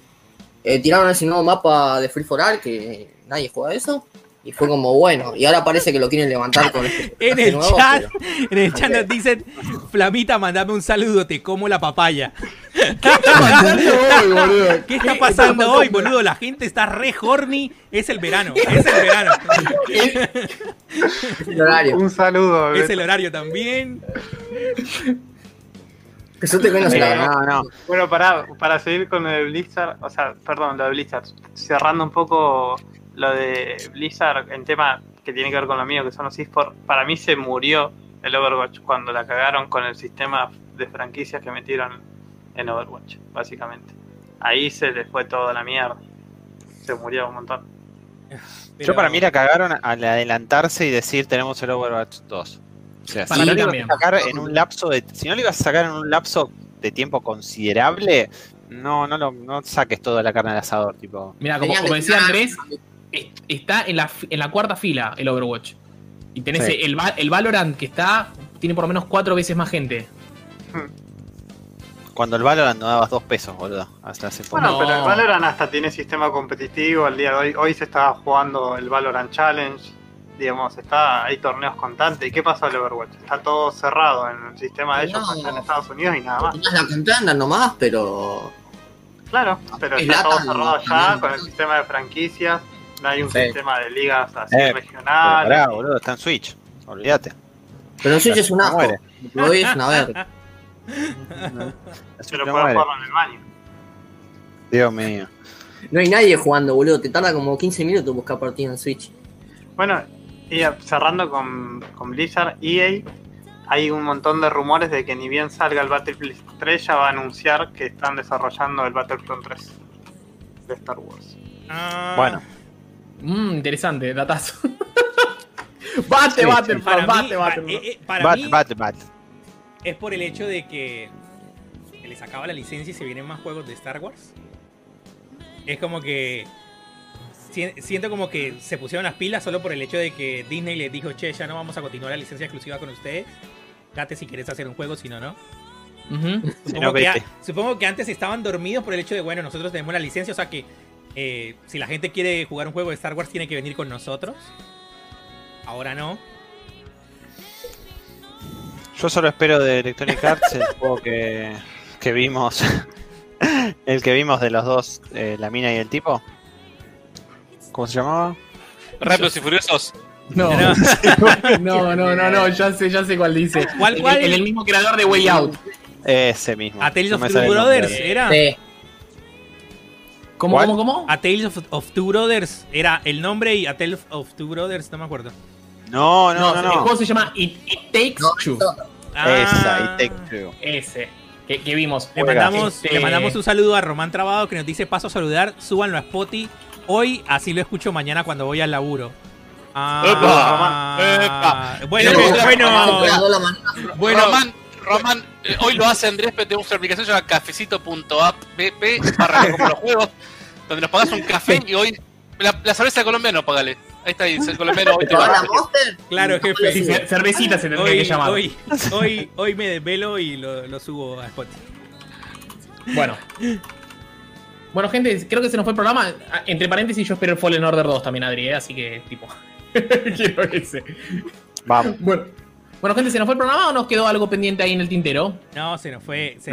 Eh, tiraron ese nuevo mapa de Free for All que nadie juega eso. Y fue como bueno. Y ahora parece que lo quieren levantar con este en, el nuevo, chat, pero... en el chat nos dicen, Flamita, mandame un saludo, te como la papaya. ¿Qué está pasando hoy, boludo? ¿Qué está pasando hoy, boludo? La gente está re horny. Es el verano. Es el verano. Es el horario. Un saludo, bebé. Es el horario también. Que yo te conozco. No, no. Bueno, para, para seguir con lo de Blizzard, o sea, perdón, lo de Blizzard. Cerrando un poco lo de Blizzard en tema que tiene que ver con lo mío, que son los eSports, para mí se murió el Overwatch cuando la cagaron con el sistema de franquicias que metieron en Overwatch, básicamente. Ahí se les fue toda la mierda. Se murió un montón. Pero... yo para mí la cagaron al adelantarse y decir tenemos el Overwatch dos. O sea, para si no lo ibas a sacar en un lapso de, si no lo ibas a sacar en un lapso de tiempo considerable, no, no lo, no saques toda la carne al asador, tipo. Mira, como, como decía Andrés, está en la, en la cuarta fila el Overwatch. Y tenés sí. el, el Valorant que está, tiene por lo menos cuatro veces más gente. Cuando el Valorant no dabas dos pesos, boludo. Hasta hace poco. Bueno, pero el Valorant hasta tiene sistema competitivo al día de hoy. Hoy se está jugando el Valorant Challenge. Digamos, está, hay torneos constantes. ¿Y qué pasó al Overwatch? Está todo cerrado en el sistema de ellos, no, allá en Estados Unidos y nada más. La contienda nomás, pero... claro, pero es está todo cerrado allá con el sistema de franquicias. No hay un sí. sistema de ligas así eh, regional. Pará, boludo, está en Switch. Olvídate. Pero en Switch es un asco. Lo ves, a ver. Se lo puedo jugar en el baño. Dios mío. No hay nadie jugando, boludo. Te tarda como quince minutos buscar partida en Switch. Bueno, y cerrando con, con Blizzard, E A, hay un montón de rumores de que ni bien salga el Battlefield tres ya va a anunciar que están desarrollando el Battlefront tres de Star Wars. Ah. Bueno. Mmm, interesante, datazo. Bate, sí, bate, sí. Para bate, mí, bate, bate, eh, para bate, mí bate, bate. Es por el hecho de que les acaba la licencia y se vienen más juegos de Star Wars. Es como que siento como que se pusieron las pilas solo por el hecho de que Disney les dijo, che, ya no vamos a continuar la licencia exclusiva con ustedes. Date si querés hacer un juego, si no, no. Uh-huh. Supongo, si no que a, supongo que antes estaban dormidos por el hecho de, bueno, nosotros tenemos la licencia, o sea que Eh, si la gente quiere jugar un juego de Star Wars tiene que venir con nosotros. Ahora no. Yo solo espero de Electronic Arts el juego que, que vimos el que vimos de los dos, eh, la mina y el tipo. ¿Cómo se llamaba? Rápidos y Furiosos. No. no, no, no, no, ya sé, ya sé cuál dice. ¿Cuál, cuál? El, el, el mismo creador de Way Out. Ese mismo. A Tales of Two Brothers era. Sí. ¿Cómo, ¿Cuál? cómo, cómo? A Tales of, of Two Brothers. Era el nombre y A Tales of Two Brothers, no me acuerdo. No, no, no. no, no. El juego se llama It, It Takes no, Two. No, no. Ah, Esa, It Takes Two. Ese, que, que vimos. Le mandamos, este... le mandamos un saludo a Román Trabado que nos dice, paso a saludar, súbanlo a Spotify hoy, así lo escucho mañana cuando voy al laburo. Ah, ¡epa! ¡Epa! Bueno, Pero, bueno. Bueno, bueno. Román. Román, eh, hoy lo hace Andrés, pero tenemos una aplicación que se llama cafecito punto app para como los juegos, donde nos pagas un café y hoy la, la cerveza colombiana, pagale. Ahí está, el colombiano hoy te va. Claro, jefe. Sí, cervecita se tendría hoy, que llamar. Hoy, hoy, hoy me desvelo y lo, lo subo a Spotify. Bueno. Bueno, gente, creo que se nos fue el programa. Entre paréntesis, yo espero el Fallen Order dos también, Adri, ¿eh? Así que, tipo, quiero ese. Vamos. Bueno. Bueno, gente, ¿se nos fue el programa o nos quedó algo pendiente ahí en el tintero? No, se nos fue. Se